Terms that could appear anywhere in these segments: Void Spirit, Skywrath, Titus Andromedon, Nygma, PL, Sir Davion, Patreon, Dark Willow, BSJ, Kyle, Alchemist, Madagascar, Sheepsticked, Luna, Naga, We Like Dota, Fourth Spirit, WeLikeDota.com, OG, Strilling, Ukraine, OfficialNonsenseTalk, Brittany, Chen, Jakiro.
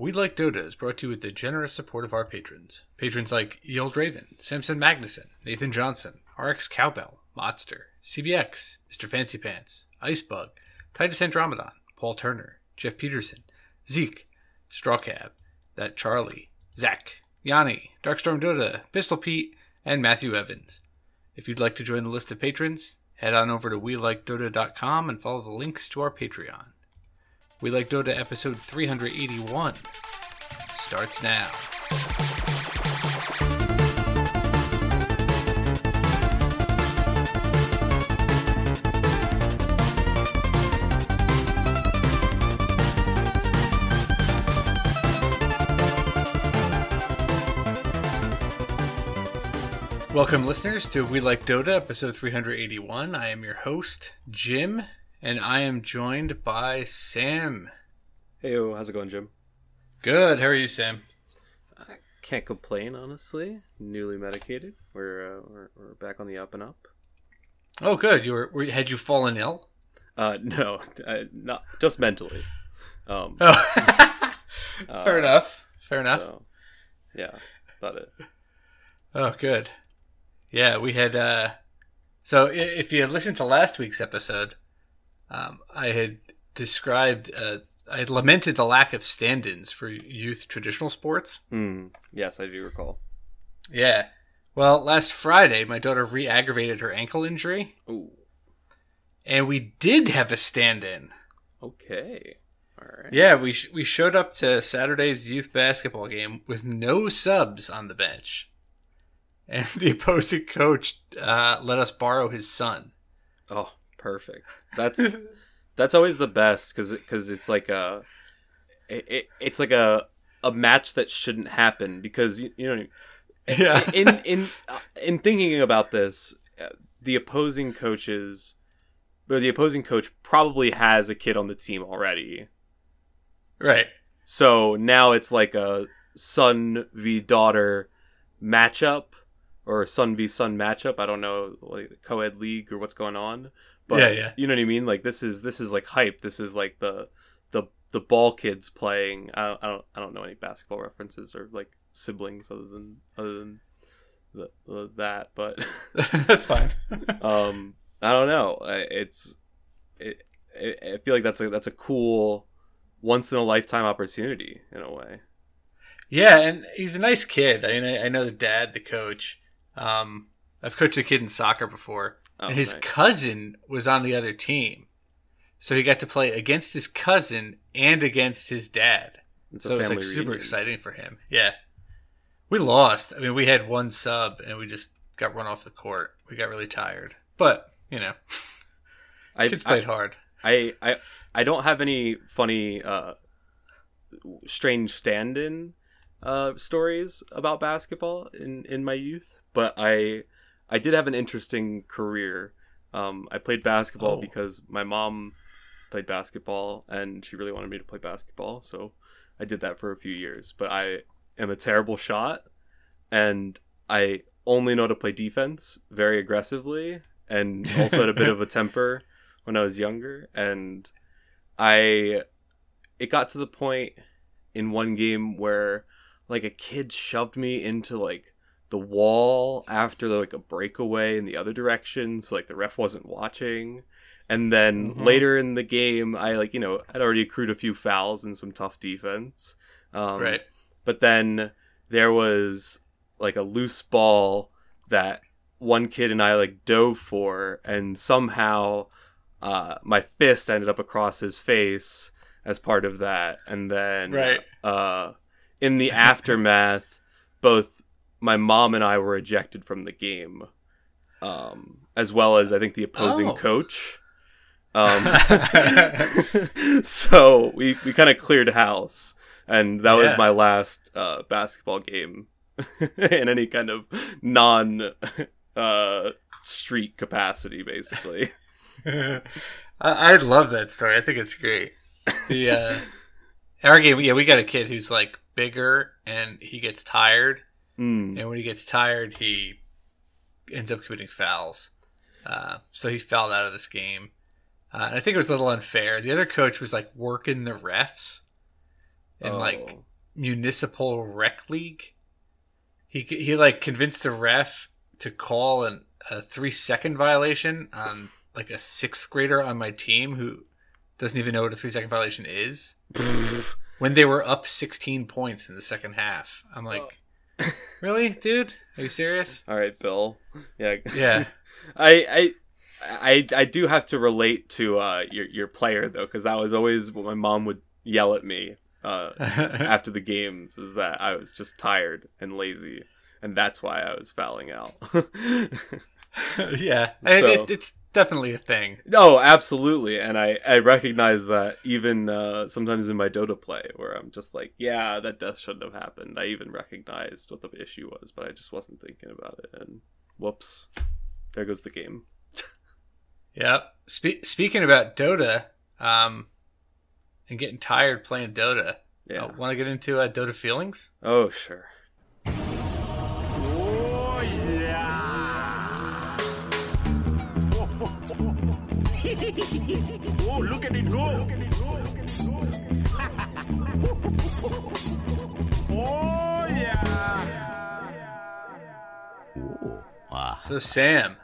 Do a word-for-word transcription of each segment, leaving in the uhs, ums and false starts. We Like Dota is brought to you with the generous support of our patrons. Patrons like Yield Raven, Samson Magnuson, Nathan Johnson, R X Cowbell, Monster, C B X, Mister Fancy Pants, Icebug, Titus Andromedon, Paul Turner, Jeff Peterson, Zeke, Strawcab, That Charlie, Zach, Yanni, Darkstorm Dota, Pistol Pete, and Matthew Evans. If you'd like to join the list of patrons, head on over to We Like Dota dot com and follow the links to our Patreon. We Like Dota episode three eighty-one starts now. Welcome, listeners, to We Like Dota episode three eighty-one. I am your host, Jim. And I am joined by Sam. Hey, how's it going, Jim? Good. How are you, Sam? I can't complain, honestly. Newly medicated. We're uh, we're, we're back on the up and up. Oh, good. You were, were had you fallen ill? Uh, no, I, not just mentally. Um, oh, fair uh, enough. Fair so, enough. Yeah, about it. Oh, good. Yeah, we had. Uh, so, if you listened to last week's episode. Um, I had described, uh, I had lamented the lack of stand-ins for youth traditional sports. Mm, yes, I do recall. Yeah. Well, last Friday, my daughter re-aggravated her ankle injury. Ooh. And we did have a stand-in. Okay. All right. Yeah, we sh- we showed up to Saturday's youth basketball game with no subs on the bench. And the opposing coach uh, let us borrow his son. Oh. Perfect. That's that's always the best because because it's like a it, it, it's like a a match that shouldn't happen because you, you know yeah. in in in thinking about this, the opposing coaches or the opposing coach probably has a kid on the team already, right? So now it's like a son v daughter matchup or son v son matchup. I don't know, like co-ed league or what's going on. But yeah, yeah. You know what I mean? Like this is this is like hype. This is like the the the ball kids playing. I don't I don't, I don't know any basketball references or like siblings other than other than the, the, that. But that's fine. um, I don't know. It's it, it, I feel like that's a that's a cool once in a lifetime opportunity in a way. Yeah, and he's a nice kid. I mean, I, I know the dad, the coach. Um, I've coached a kid in soccer before. Oh, and his nice. cousin was on the other team. So he got to play against his cousin and against his dad. It's so it was like super reunion. Exciting for him. Yeah. We lost. I mean, we had one sub and we just got run off the court. We got really tired. But, you know, kids I, played I, hard. I, I, I don't have any funny, uh, strange stand-in uh, stories about basketball in, in my youth. But I... I did have an interesting career. Um, I played basketball oh. because my mom played basketball and she really wanted me to play basketball. So I did that for a few years. But I am a terrible shot and I only know to play defense very aggressively and also had a bit of a temper when I was younger. And I, it got to the point in one game where like a kid shoved me into like, the wall after like a breakaway in the other direction, so like the ref wasn't watching. And then mm-hmm. later in the game, I like you know I'd already accrued a few fouls and some tough defense. Um, right. But then there was like a loose ball that one kid and I like dove for, and somehow uh, my fist ended up across his face as part of that. And then right. uh, in the aftermath, both. My mom and I were ejected from the game, um, as well as I think the opposing oh. coach. Um, so we, we kind of cleared house, and that yeah. was my last uh, basketball game in any kind of non uh, street capacity, basically. I, I love that story. I think it's great. The uh, our game, yeah, we got a kid who's like bigger, and he gets tired. Mm. And when he gets tired, he ends up committing fouls. Uh, so he fouled out of this game. Uh, and I think it was a little unfair. The other coach was like working the refs and oh. like municipal rec league. He he like convinced the ref to call an, a three second violation on like a sixth grader on my team who doesn't even know what a three second violation is. When they were up sixteen points in the second half, I'm like, oh. Really, dude? Are you serious? All right, Bill. Yeah, yeah. I I I I do have to relate to uh, your your player though, because that was always what my mom would yell at me. Uh, after the games is that I was just tired and lazy, and that's why I was fouling out. Yeah, so, it, it's definitely a thing. No, absolutely, and I, I recognize that even uh, sometimes in my Dota play where I'm just like, yeah, that death shouldn't have happened. I even recognized what the issue was, but I just wasn't thinking about it, and whoops, there goes the game. Yep. Spe- speaking about Dota, um... and getting tired playing Dota. Yeah. Uh, want to get into uh, Dota feelings? Oh, sure. Oh, yeah. Oh, oh, oh, oh. Oh, look at it go. Oh, yeah. So, Sam,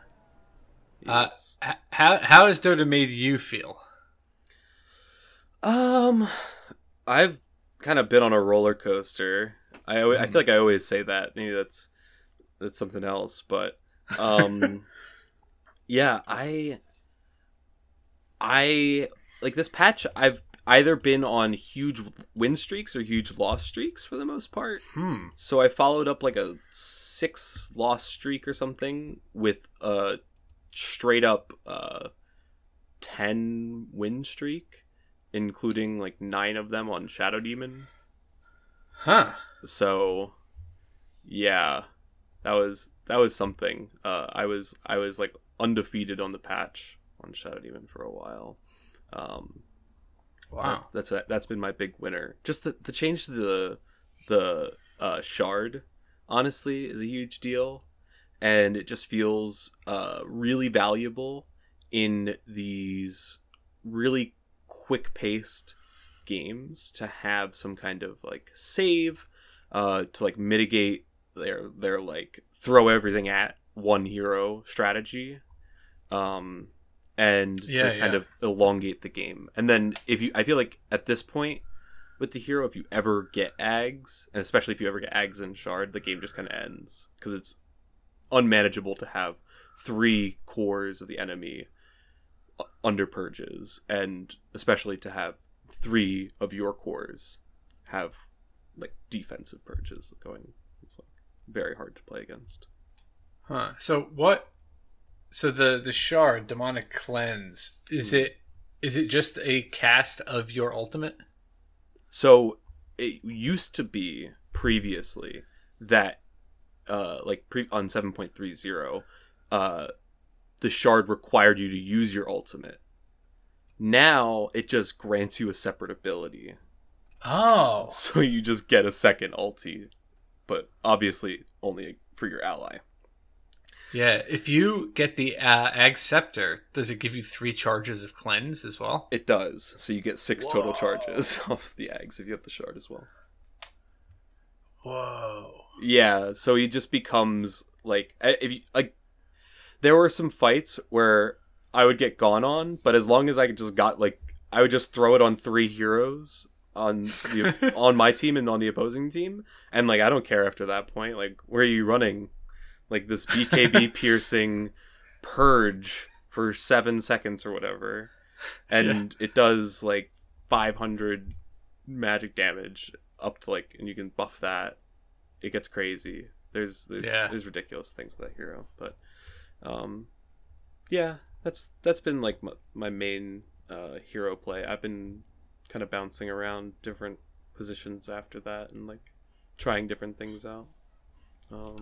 yes. uh, h- how, how has Dota made you feel? Um, I've kind of been on a roller coaster. I always, I feel like I always say that. Maybe that's that's something else, but um, yeah, I I like this patch. I've either been on huge win streaks or huge loss streaks for the most part. Hmm. So I followed up like a six loss streak or something with a straight up uh ten win streak. Including like nine of them on Shadow Demon. Huh. So yeah. That was that was something. Uh I was I was like undefeated on the patch on Shadow Demon for a while. Um Wow. That's that's, a, that's been my big winner. Just the, the change to the the uh shard, honestly, is a huge deal. And it just feels uh really valuable in these really quick-paced games to have some kind of like save uh to like mitigate their their like throw everything at one hero strategy um and yeah, to kind yeah. of elongate the game. And then if you I feel like at this point with the hero, if you ever get A Gs, and especially if you ever get A Gs in shard, the game just kind of ends because it's unmanageable to have three cores of the enemy under purges, and especially to have three of your cores have like defensive purges going. It's like very hard to play against. Huh. So what? So the the shard, demonic cleanse, is mm. it is it just a cast of your ultimate? So it used to be previously that uh like pre- on seven point three zero uh the shard required you to use your ultimate. Now it just grants you a separate ability. Oh. So you just get a second ulti, but obviously only for your ally. Yeah, if you get the uh, Ag Scepter, does it give you three charges of cleanse as well? It does. So you get six Whoa. total charges off the Ags if you have the shard as well. Whoa. Yeah, so he just becomes like... if you, like there were some fights where I would get gone on, but as long as I just got like, I would just throw it on three heroes on the, on my team and on the opposing team, and like I don't care after that point. Like, where are you running? Like this B K B piercing purge for seven seconds or whatever, and yeah. it does like five hundred magic damage up to like, and you can buff that. It gets crazy. There's there's yeah. there's ridiculous things with that hero, but. Um, yeah, that's that's been like my, my main uh, hero play. I've been kind of bouncing around different positions after that and like trying different things out. Um,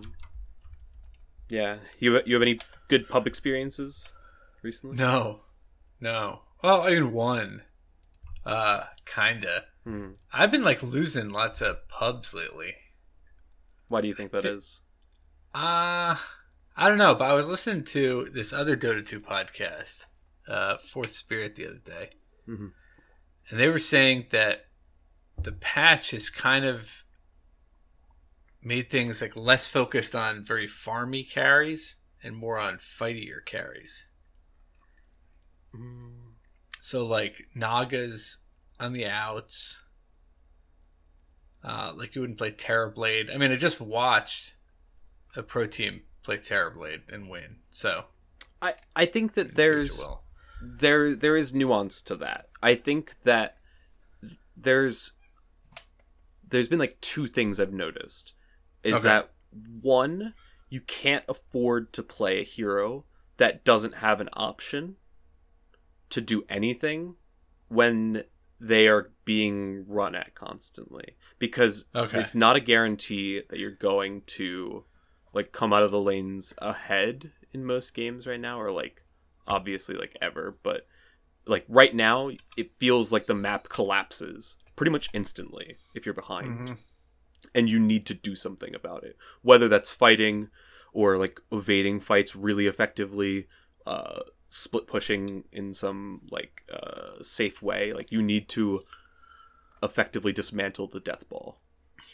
yeah, you you have any good pub experiences recently? No, no. Well, I mean one, uh, kinda. Hmm. I've been like losing lots of pubs lately. Why do you think that Th- is? Ah. Uh... I don't know, but I was listening to this other Dota two podcast, uh, Fourth Spirit, the other day. Mm-hmm. And they were saying that the patch has kind of made things like less focused on very farmy carries and more on fightier carries. Mm. So like Naga's on the outs. Uh, like you wouldn't play Terrorblade. I mean, I just watched a pro team play Terrorblade and win. So I, I think that there's well. there there is nuance to that. I think that there's there's been like two things I've noticed. Is okay. that one, you can't afford to play a hero that doesn't have an option to do anything when they are being run at constantly, because okay. it's not a guarantee that you're going to like come out of the lanes ahead in most games right now, or like obviously like ever, but like right now it feels like the map collapses pretty much instantly if you're behind mm-hmm. and you need to do something about it, whether that's fighting or like evading fights really effectively, uh split pushing in some like uh safe way. Like you need to effectively dismantle the death ball.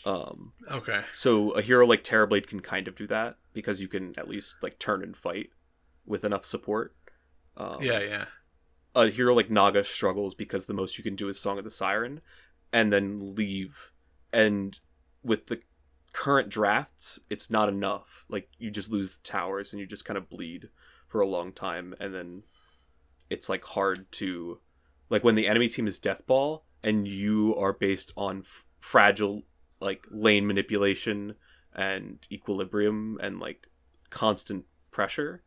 Um okay so a hero like Terrorblade can kind of do that, because you can at least like turn and fight with enough support. um, yeah yeah a hero like Naga struggles because the most you can do is Song of the Siren and then leave, and with the current drafts it's not enough. Like you just lose the towers and you just kind of bleed for a long time, and then it's like hard to like when the enemy team is deathball and you are based on f- fragile like lane manipulation and equilibrium and like constant pressure.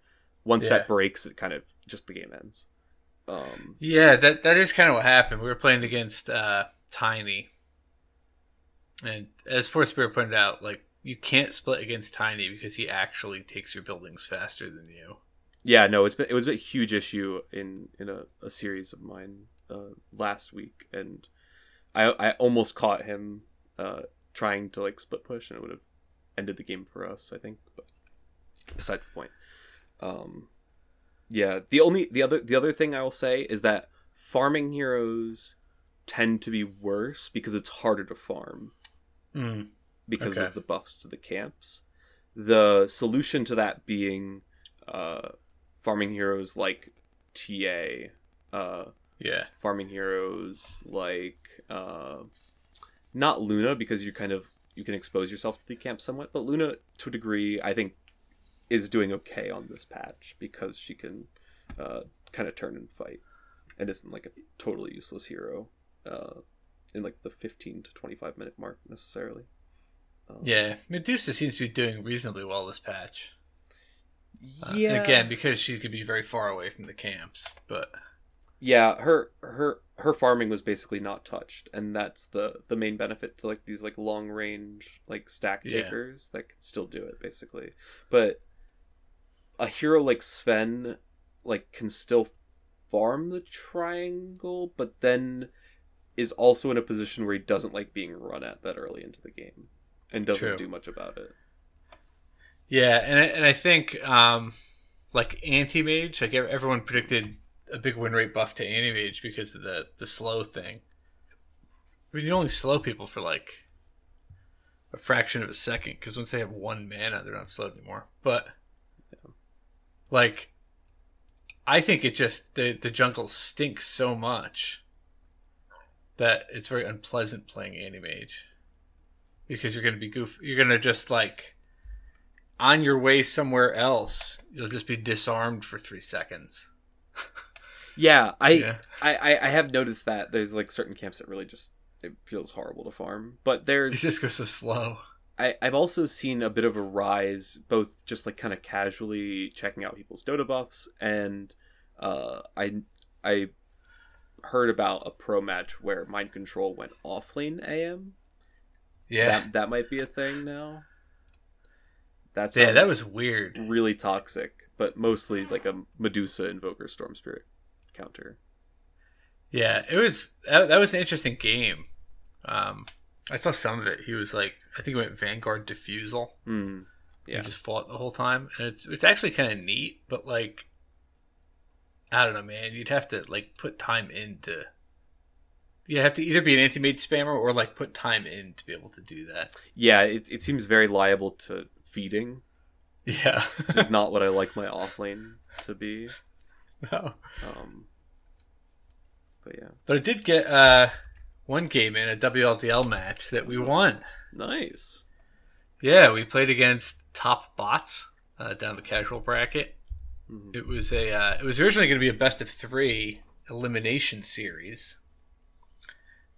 Once yeah. that breaks, it kind of just the game ends. Um, yeah, that that is kind of what happened. We were playing against uh, Tiny, and as Force Spirit pointed out, like you can't split against Tiny because he actually takes your buildings faster than you. Yeah, no, it's been it was a huge issue in, in a, a series of mine uh, last week, and I I almost caught him uh, trying to like split push, and it would have ended the game for us, I think. But besides the point, um, yeah, the only the other the other thing I will say is that farming heroes tend to be worse because it's harder to farm mm. because okay. of the buffs to the camps. The solution to that being uh farming heroes like T A, uh yeah farming heroes like uh not Luna, because you kind of you can expose yourself to the camp somewhat, but Luna to a degree I think is doing okay on this patch because she can uh kind of turn and fight and isn't like a totally useless hero uh in like the fifteen to twenty-five minute mark necessarily. um, yeah Medusa seems to be doing reasonably well this patch. Uh, yeah. Again, because she could be very far away from the camps, but yeah, her her her farming was basically not touched, and that's the the main benefit to like these like long range like stack takers yeah. that can still do it basically. But a hero like Sven like can still farm the triangle, but then is also in a position where he doesn't like being run at that early into the game, and doesn't True. do much about it. Yeah, and I, and I think, um, like, Anti-Mage, like, everyone predicted a big win rate buff to Anti-Mage because of the, the slow thing. I mean, you only slow people for, like, a fraction of a second, because once they have one mana, they're not slowed anymore. But, like, I think it just, the, the jungle stinks so much that it's very unpleasant playing Anti-Mage. Because you're going to be goofy. You're going to just, like... on your way somewhere else, you'll just be disarmed for three seconds. yeah, I, yeah, I, I, I have noticed that there's like certain camps that really just it feels horrible to farm. But there's it just goes so slow. I, I've also seen a bit of a rise, both just like kind of casually checking out people's Dota buffs, and uh, I I heard about a pro match where Mind Control went off lane A M. Yeah, that, that might be a thing now. That's yeah, that was weird. Really toxic, but mostly like a Medusa Invoker Storm Spirit counter. Yeah, it was that, that was an interesting game. Um, I saw some of it. He was like, I think he went Vanguard Diffusal. Mm, yeah, he just fought the whole time, and it's it's actually kind of neat. But like, I don't know, man, you'd have to like put time into You have to either be an anti-mage spammer or like put time in to be able to do that. Yeah, it it seems very liable to feeding. Yeah. Which is not what I like my offlane to be. No. Um, but yeah. But I did get uh, one game in a W L D L match that we won. Nice. Yeah, we played against TopBots uh, down the casual bracket. Mm-hmm. It was a uh, it was originally going to be a best of three elimination series.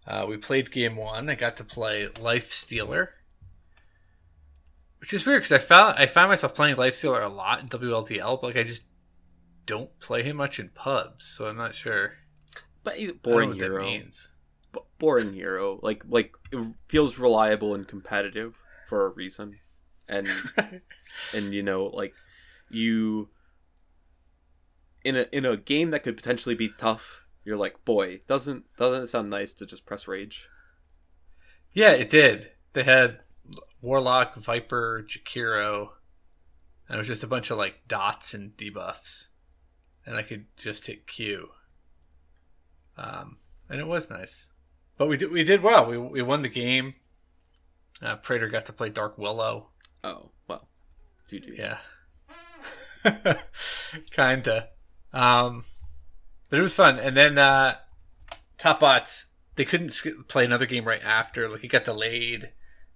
Uh, we played game one. I got to play Life Stealer, which is weird because I found I found myself playing Life Stealer a lot in W L D L, but like I just don't play him much in pubs, so I'm not sure. But boring I don't know what hero. That means. B- boring hero, like like it feels reliable and competitive for a reason, and and you know like you in a in a game that could potentially be tough. You're like, boy, doesn't doesn't it sound nice to just press rage? Yeah, it did. They had Warlock, Viper, Jakiro, and it was just a bunch of like dots and debuffs, and I could just hit Q. Um, and it was nice, but we did we did well. We we won the game. Uh, Prater got to play Dark Willow. Oh well, G G. Yeah, kinda. Um. But it was fun. And then uh, TopBots, they couldn't sk- play another game right after. Like, it got delayed,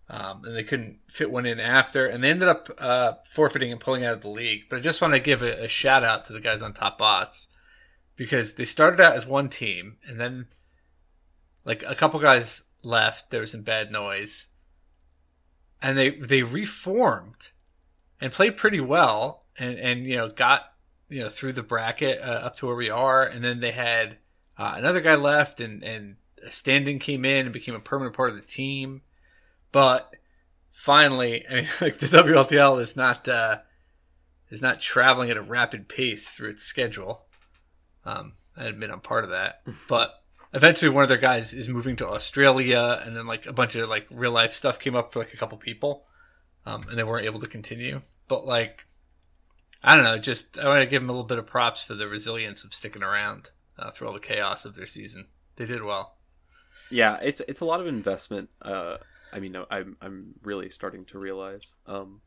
um, and they couldn't fit one in after. And they ended up uh, forfeiting and pulling out of the league. But I just want to give a, a shout-out to the guys on TopBots because they started out as one team, and then, like, a couple guys left. There was some bad noise. And they, they reformed and played pretty well and, and you know, got... you know, through the bracket uh, up to where we are. And then they had uh, another guy left and, and a stand-in came in and became a permanent part of the team. But finally, I mean, like the W L T L is not, uh, is not traveling at a rapid pace through its schedule. Um, I admit I'm part of that, but eventually one of their guys is moving to Australia. And then like a bunch of like real life stuff came up for like a couple people. Um, and they weren't able to continue, but like, I don't know, just I want to give them a little bit of props for the resilience of sticking around uh, through all the chaos of their season. They did well. Yeah, it's it's a lot of investment. Uh, I mean, I'm I'm really starting to realize um,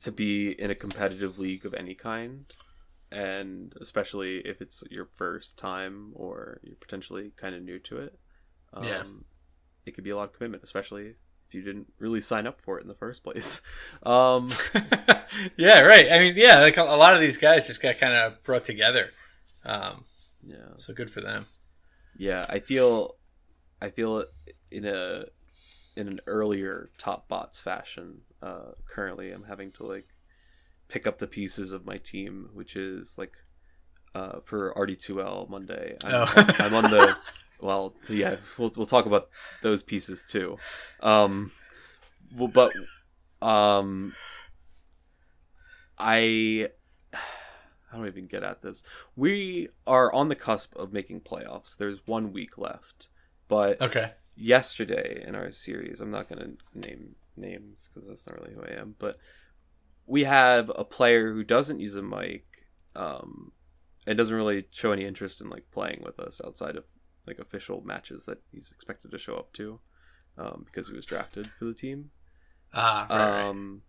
to be in a competitive league of any kind, and especially if it's your first time or you're potentially kind of new to it. Um, yeah, it could be a lot of commitment, especially if you didn't really sign up for it in the first place. Um, yeah, right. I mean, yeah, like a, a lot of these guys just got kind of brought together. Um, yeah. So good for them. Yeah, I feel I feel in a in an earlier TopBots fashion. Uh, currently, I'm having to like pick up the pieces of my team, which is like uh, for R D two L Monday. I'm, oh. I'm, I'm on the... Well, yeah, we'll we'll talk about those pieces too, um, well, but um, I I don't even get at this. We are on the cusp of making playoffs. There's one week left, but okay. Yesterday in our series, I'm not going to name names because that's not really who I am. But we have a player who doesn't use a mic um, and doesn't really show any interest in like playing with us outside of like official matches that he's expected to show up to um, because he was drafted for the team. Ah, right, um,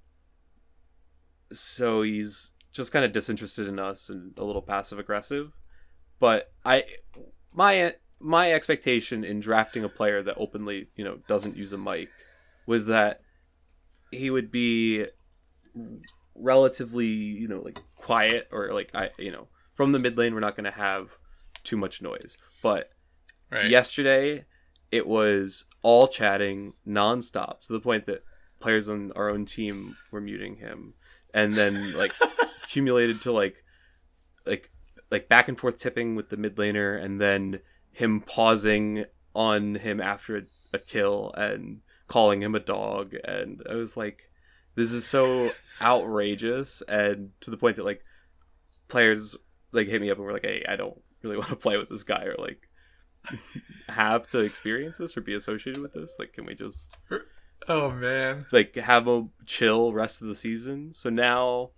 right. So he's just kind of disinterested in us and a little passive aggressive. But I, my, my expectation in drafting a player that openly, you know, doesn't use a mic was that he would be relatively, you know, like quiet or like, I, you know, from the mid lane, we're not going to have too much noise, but right. Yesterday, it was all chatting nonstop to the point that players on our own team were muting him, and then like accumulated to like like like back and forth tipping with the mid laner, and then him pausing on him after a, a kill and calling him a dog, and I was like, this is so outrageous, and to the point that like players like hit me up and were like, hey, I don't really want to play with this guy, or like have to experience this or be associated with this, like can we just oh man like have a chill rest of the season. So now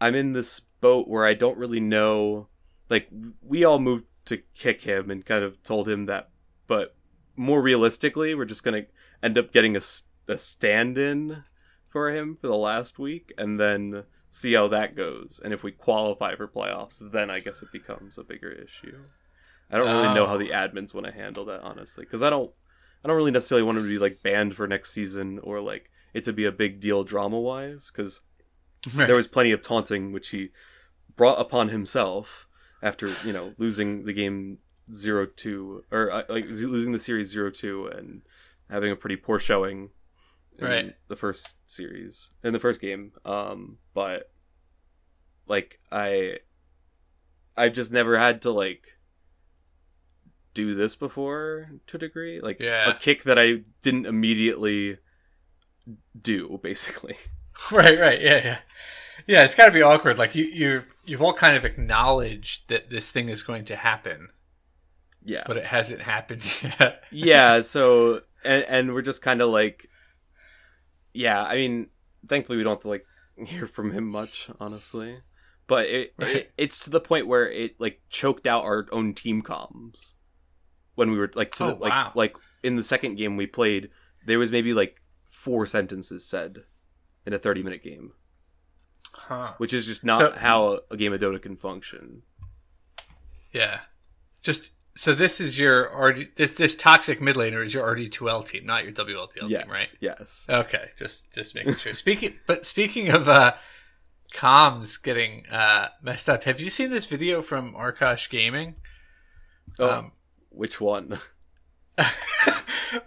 I'm in this boat where I don't really know, like we all moved to kick him and kind of told him that. But more realistically, we're just going to end up getting a, a stand-in for him for the last week and then see how that goes. And if we qualify for playoffs, then I guess it becomes a bigger issue. I don't really oh. know how the admins want to handle that, honestly, because I don't I don't really necessarily want him to be like banned for next season or like it to be a big deal drama-wise, because right. there was plenty of taunting which he brought upon himself after, you know, losing the game zero two or uh, like losing the series zero two and having a pretty poor showing in right. the first series in the first game. Um, but like I I just never had to like do this before to a degree, like yeah. a kick that I didn't immediately do, basically. Right, right, yeah, yeah, yeah. It's got to be awkward. Like you, you, you've all kind of acknowledged that this thing is going to happen. Yeah, but it hasn't happened yet. yeah. So, and and we're just kind of like, yeah. I mean, thankfully we don't have to like hear from him much, honestly. But it, right. it it's to the point where it like choked out our own team comms when we were like to oh, the, like wow. like in the second game we played. There was maybe like four sentences said in a thirty-minute game, huh. which is just not so, how a game of Dota can function. Yeah, just so this is your R D, this this toxic mid laner is your R D two L team, not your W L T L yes, team, right? Yes. Okay, just just making sure. Speaking, but speaking of uh, comms getting uh, messed up, have you seen this video from Arkosh Gaming? Oh, um, which one? I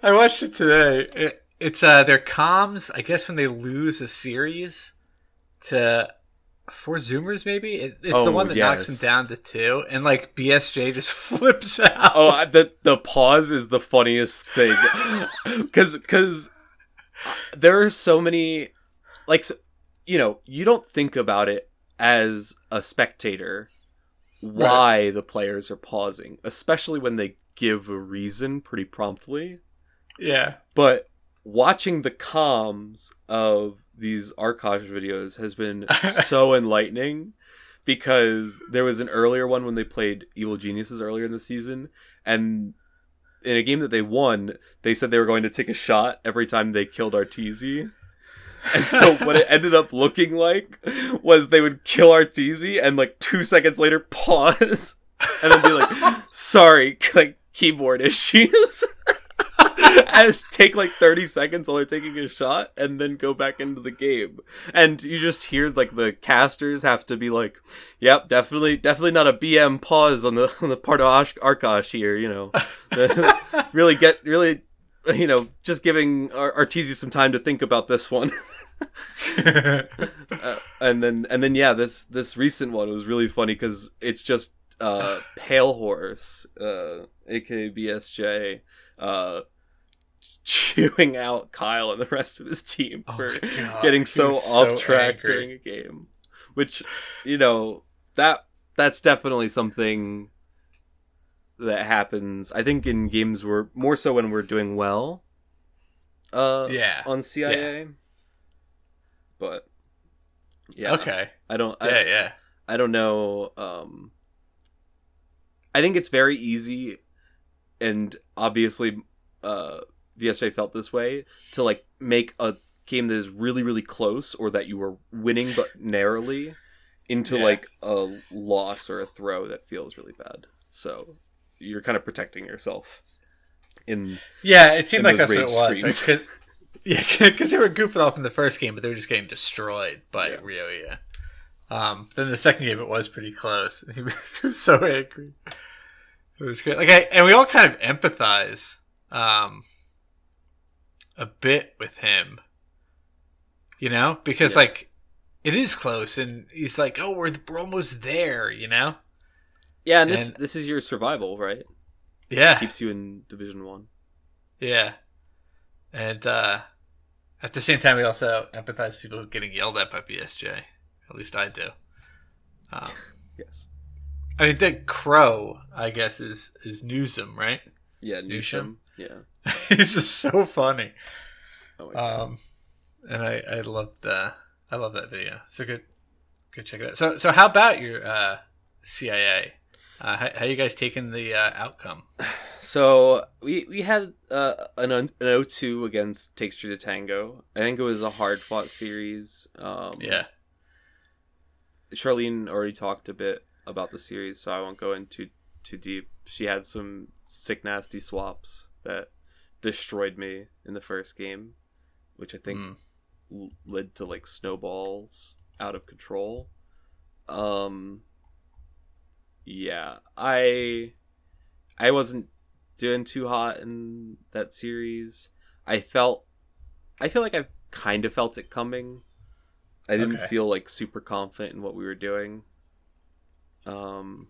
watched it today. It, It's uh, their comms, I guess, when they lose a series to four Zoomers, maybe? It, it's oh, the one that yes. knocks them down to two, and, like, B S J just flips out. Oh, the the pause is the funniest thing. Because because there are so many, like, so, you know, you don't think about it as a spectator why right. the players are pausing, especially when they give a reason pretty promptly. Yeah. But watching the comms of these Arkosh videos has been so enlightening, because there was an earlier one when they played Evil Geniuses earlier in the season, and in a game that they won, they said they were going to take a shot every time they killed Arteezy. And so what it ended up looking like was they would kill Arteezy and like two seconds later pause and then be like, sorry, like keyboard issues. As take like thirty seconds while they're taking a shot and then go back into the game. And you just hear like the casters have to be like, yep, definitely definitely not a B M pause on the on the part of Ash- Arkosh here, you know. really get really you know, just giving Ar- Arteezy some time to think about this one. uh, and then and then yeah, this this recent one was really funny because it's just uh Pale Horse, uh aka B S J, uh chewing out Kyle and the rest of his team oh for God, getting so off so track angry. During a game, which, you know, that that's definitely something that happens. I think in games we're more so when we're doing well uh yeah on C I A yeah. but yeah okay I don't I, yeah yeah I don't know um I think it's very easy, and obviously uh V S J felt this way, to like make a game that is really really close or that you were winning but narrowly into yeah. like a loss or a throw that feels really bad, so you're kind of protecting yourself in yeah it seemed like that's what it was, because right? yeah because they were goofing off in the first game, but they were just getting destroyed by yeah. Ryoya. Um then the second game it was pretty close. He was so angry, it was good. Like I, and we all kind of empathize um a bit with him, you know, because yeah. like it is close and he's like, oh, we're, we're almost there, you know. Yeah. And, and this this is your survival, right? Yeah, it keeps you in Division One. Yeah. And uh at the same time we also empathize with people getting yelled at by B S J, at least I do. Um yes, I mean the Crow, I guess, is is Newsom, right? Yeah, Newsom. Yeah. He's just so funny. Oh my God. Um, and I, I loved uh, I love that video. So good, good check it out. So so how about your uh, C I A? Uh, how, how you guys taking the uh, outcome? So we we had uh, an an oh two against Takes Two to Tango. I think it was a hard fought series. Um, yeah. Charlene already talked a bit about the series, so I won't go into too deep. She had some sick nasty swaps that destroyed me in the first game, which I think mm. l- led to like snowballs out of control. Um. Yeah, I I wasn't doing too hot in that series. I felt I feel like I kind of felt it coming. I didn't okay. feel like super confident in what we were doing. Um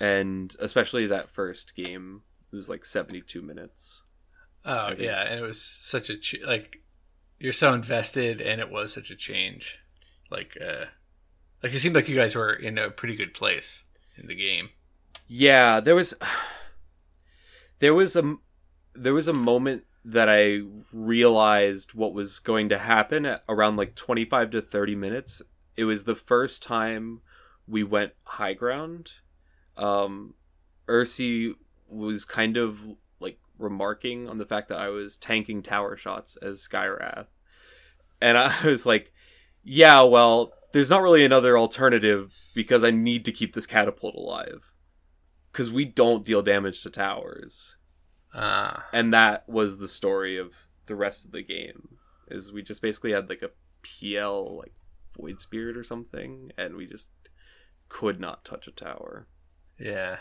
and especially that first game, it was like seventy-two minutes. Oh, I mean, yeah, and it was such a ch- like you're so invested, and it was such a change. Like uh Like, it seemed like you guys were in a pretty good place in the game. Yeah, there was, there was a, there was a moment that I realized what was going to happen at around like twenty-five to thirty minutes. It was the first time we went high ground. Um, Ursi was kind of like remarking on the fact that I was tanking tower shots as Skywrath. And I was like, yeah, well, there's not really another alternative because I need to keep this catapult alive. Because we don't deal damage to towers. Uh. And that was the story of the rest of the game. Is we just basically had like a P L, like Void Spirit or something. And we just could not touch a tower. Yeah.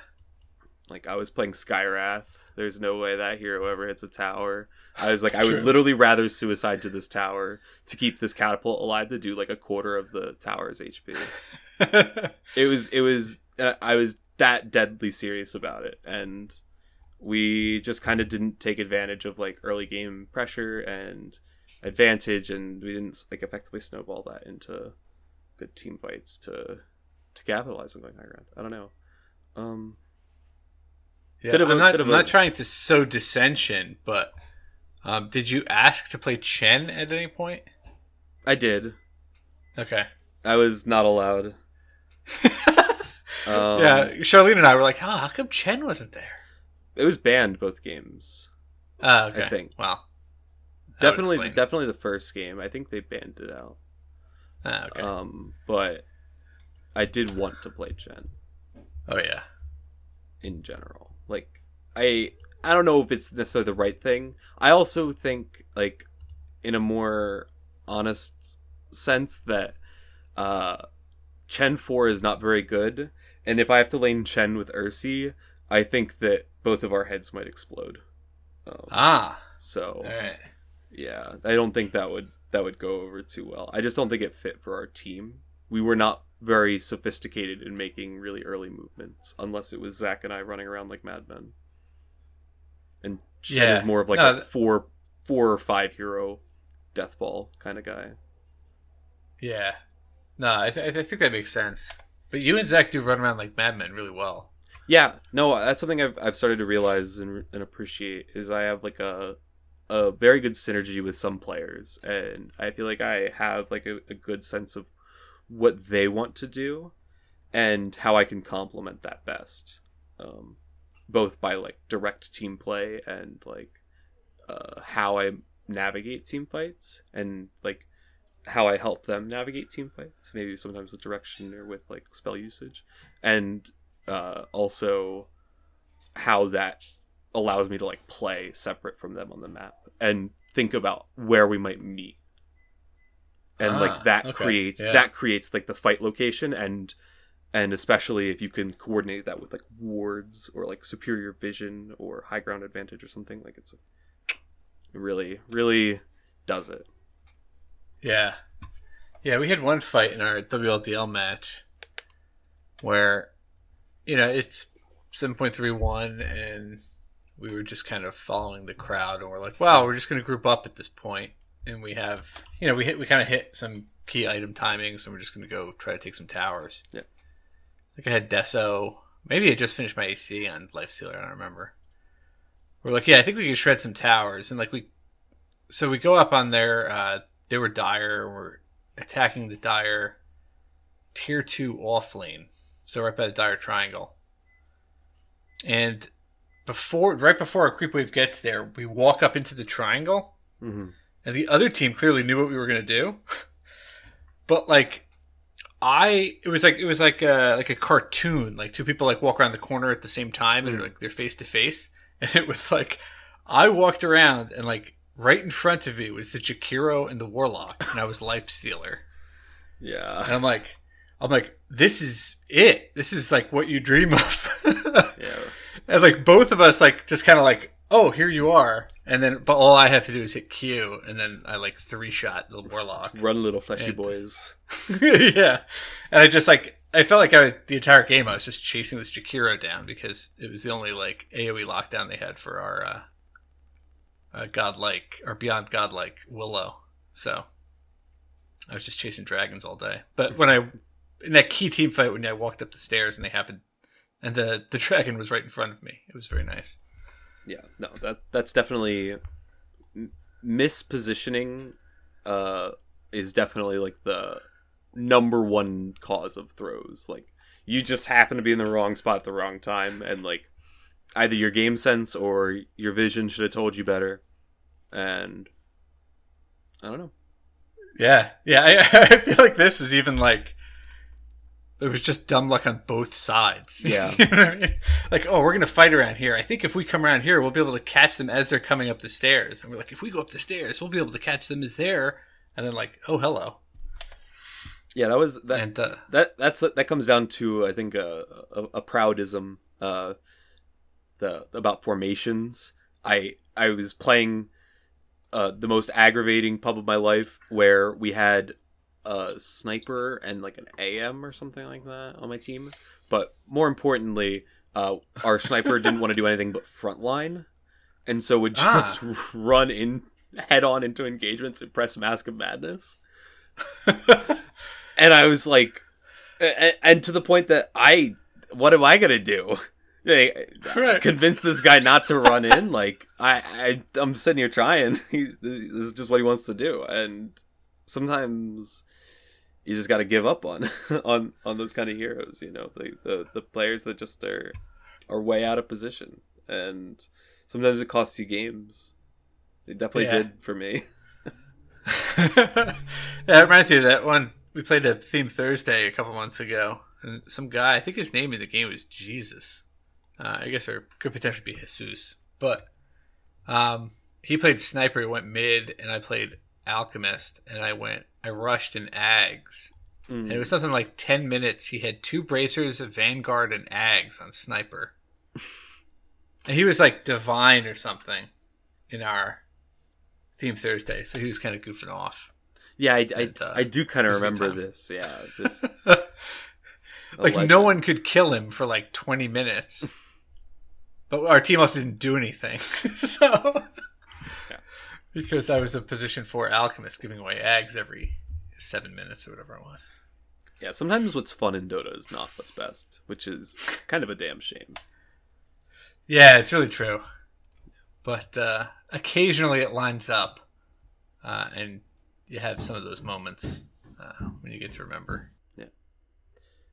Like I was playing Skywrath. There's no way that hero ever hits a tower. I was like, I would literally rather suicide to this tower to keep this catapult alive to do like a quarter of the tower's H P. It was, it was, I was that deadly serious about it. And we just kind of didn't take advantage of like early game pressure and advantage. And we didn't like effectively snowball that into good team fights to, to capitalize on going high ground. I don't know. Um, Yeah, I'm, a, not, I'm a... not trying to sow dissension, but um, did you ask to play Chen at any point? I did. Okay. I was not allowed. um, yeah, Charlene and I were like, oh, how come Chen wasn't there? It was banned both games. Oh, uh, okay. I think. Wow. That definitely, definitely the first game. I think they banned it out. Ah, okay. Um, but I did want to play Chen. Oh, yeah. In general. Like, I I don't know if it's necessarily the right thing. I also think, like, in a more honest sense, that uh, Chen four is not very good. And if I have to lane Chen with Ursi, I think that both of our heads might explode. Um, ah. So, right. yeah, I don't think that would that would go over too well. I just don't think it fit for our team. We were not very sophisticated in making really early movements, unless it was Zach and I running around like madmen. And Chen yeah. is more of like no, a four, four or five hero death ball kind of guy. Yeah, no, I, th- I think that makes sense. But you and Zach do run around like madmen really well. Yeah, no, that's something I've I've started to realize and, and appreciate is I have like a a very good synergy with some players, and I feel like I have like a, a good sense of what they want to do and how I can complement that best, um, both by like direct team play and like uh, how I navigate team fights and like how I help them navigate team fights, maybe sometimes with direction or with like spell usage, and uh, also how that allows me to like play separate from them on the map and think about where we might meet. And ah, like that okay. creates yeah. that creates like the fight location, and and especially if you can coordinate that with like wards or like superior vision or high ground advantage or something, like it's it really really does it. Yeah, yeah. We had one fight in our W L D L match where you know it's seven point three one, and we were just kind of following the crowd, and we're like, wow, we're just going to group up at this point. And we have, you know, we hit, we kind of hit some key item timings, and we're just going to go try to take some towers. Yeah. Like I had Deso. Maybe I just finished my A C on Life Stealer. I don't remember. We're like, yeah, I think we can shred some towers. And like we, so we go up on their, uh, they were dire. We're attacking the dire tier two off lane. So right by the Dire Triangle. And before, right before our creep wave gets there, we walk up into the triangle. Mm-hmm. And the other team clearly knew what we were going to do. But like, I, it was like, it was like a, like a cartoon. Like two people like walk around the corner at the same time and mm-hmm. like they're face to face. And it was like, I walked around and like right in front of me was the Jakiro and the Warlock. And I was Life Stealer. Yeah. And I'm like, I'm like, this is it. This is like what you dream of. Yeah. And like both of us like just kind of like, oh, here you are. And then, but all I have to do is hit Q, and then I like three shot the Warlock. Run, little fleshy and, boys. Yeah, and I just like I felt like I the entire game I was just chasing this Jakiro down because it was the only like AoE lockdown they had for our uh, uh, godlike or beyond godlike Willow. So I was just chasing dragons all day. But when I in that key team fight when I walked up the stairs and they happened, and the the dragon was right in front of me. It was very nice. Yeah, no, that that's definitely mispositioning uh, is definitely like the number one cause of throws. Like you just happen to be in the wrong spot at the wrong time, and like either your game sense or your vision should have told you better. And I don't know. Yeah, yeah, I, I feel like this was even like. It was just dumb luck on both sides. Yeah. You know what I mean? Like, oh, we're going to fight around here. I think if we come around here, we'll be able to catch them as they're coming up the stairs. And we're like, if we go up the stairs, we'll be able to catch them as they're. And then like, oh, hello. Yeah, that was that. And, uh, that that's that comes down to I think a a, a proudism uh, the about formations. I I was playing uh, the most aggravating pub of my life where we had. A sniper and like an A M or something like that on my team, but more importantly, uh, our sniper didn't want to do anything but frontline, and so would just ah. run in head on into engagements and press Mask of Madness. And I was like, and, and to the point that I, what am I gonna do? Like, convince this guy not to run in? Like I, I I'm sitting here trying. He, this is just what he wants to do, and sometimes. You just got to give up on, on on those kind of heroes, you know, the, the the players that just are are way out of position, and sometimes it costs you games. It definitely yeah. did for me. That reminds me of that one we played a Theme Thursday a couple months ago, and some guy, I think his name in the game was Jesus, uh, I guess, or could potentially be Jesus, but um, he played Sniper, he went mid, and I played Alchemist, and I went. I rushed in Ags. Mm. And it was something like ten minutes. He had two bracers of Vanguard and Ags on Sniper. And he was like divine or something in our Theme Thursday. So he was kind of goofing off. Yeah, I, and, I, uh, I do kind of remember this. Yeah. This like no one could kill him for like twenty minutes. But our team also didn't do anything. So... Because I was a position four Alchemist giving away Ags every seven minutes or whatever it was. Yeah, sometimes what's fun in Dota is not what's best, which is kind of a damn shame. Yeah, it's really true. But uh, occasionally it lines up, uh, and you have some of those moments uh, when you get to remember. Yeah.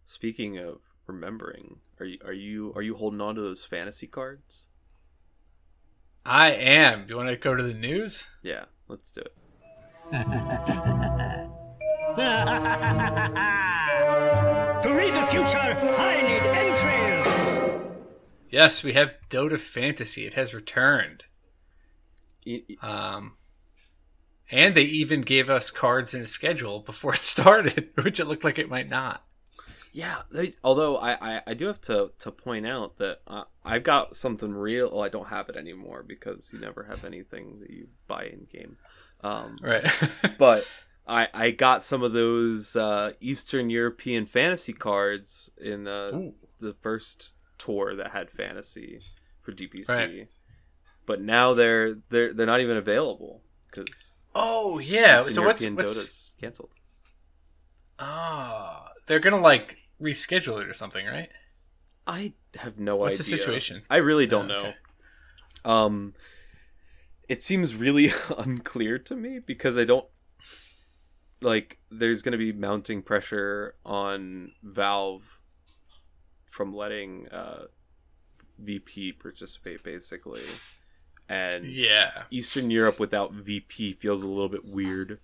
Speaking of remembering, are you are you are you holding on to those fantasy cards? I am. Do you want to go to the news? Yeah, let's do it. To read the future, I need entrails! Yes, we have Dota Fantasy. It has returned. It, it, um, and they even gave us cards in a schedule before it started, which it looked like it might not. Yeah, they, although I, I, I do have to, to point out that uh, I've got something real. Well, I don't have it anymore because you never have anything that you buy in-game. Um, right. But I, I got some of those uh, Eastern European fantasy cards in the, the first tour that had fantasy for D P C. Right. But now they're they're they're not even available. Cause oh, yeah. Eastern so European what's, what's... Dota's canceled. Ah, oh, they're going to like... reschedule it or something, right? I have no What's idea. What's the situation? I really don't oh, okay. know. Um, it seems really unclear to me because I don't like. There's going to be mounting pressure on Valve from letting uh, V P participate, basically. And yeah. Eastern Europe without V P feels a little bit weird.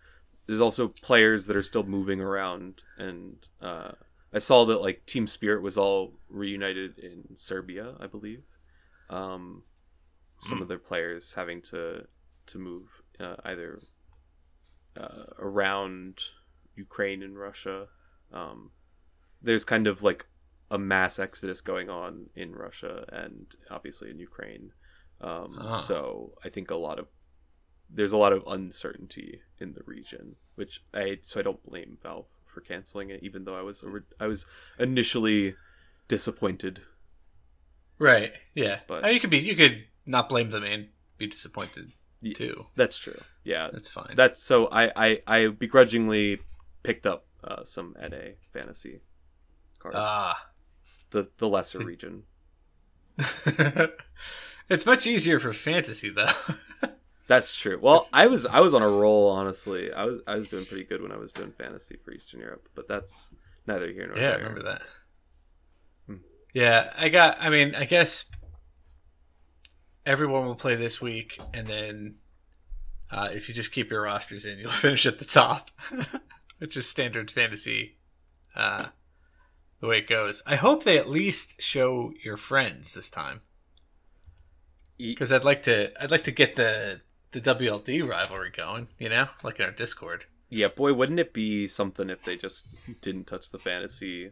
There's also players that are still moving around, and uh, I saw that like Team Spirit was all reunited in Serbia, I believe. Um, some mm. of their players having to to move uh, either uh, around Ukraine and Russia. Um, there's kind of like a mass exodus going on in Russia and obviously in Ukraine. Um, uh. So I think a lot of there's a lot of uncertainty in the region, which I so I don't blame Valve for canceling it, even though I was I was initially disappointed. Right. Yeah. But I mean, you could be you could not blame them and be disappointed yeah, too. That's true. Yeah. That's fine. That's so I I, I begrudgingly picked up uh, some N A fantasy cards. Ah. The the lesser region. It's much easier for fantasy though. That's true. Well, I was I was on a roll, honestly. I was I was doing pretty good when I was doing fantasy for Eastern Europe, but that's neither here nor there. Yeah, I remember that. Hmm. Yeah, I got. I mean, I guess everyone will play this week, and then uh, if you just keep your rosters in, you'll finish at the top, which is standard fantasy, uh, the way it goes. I hope they at least show your friends this time, because I'd like to. I'd like to get the. The W L D rivalry going, you know, like in our Discord. Yeah, boy, wouldn't it be something if they just didn't touch the fantasy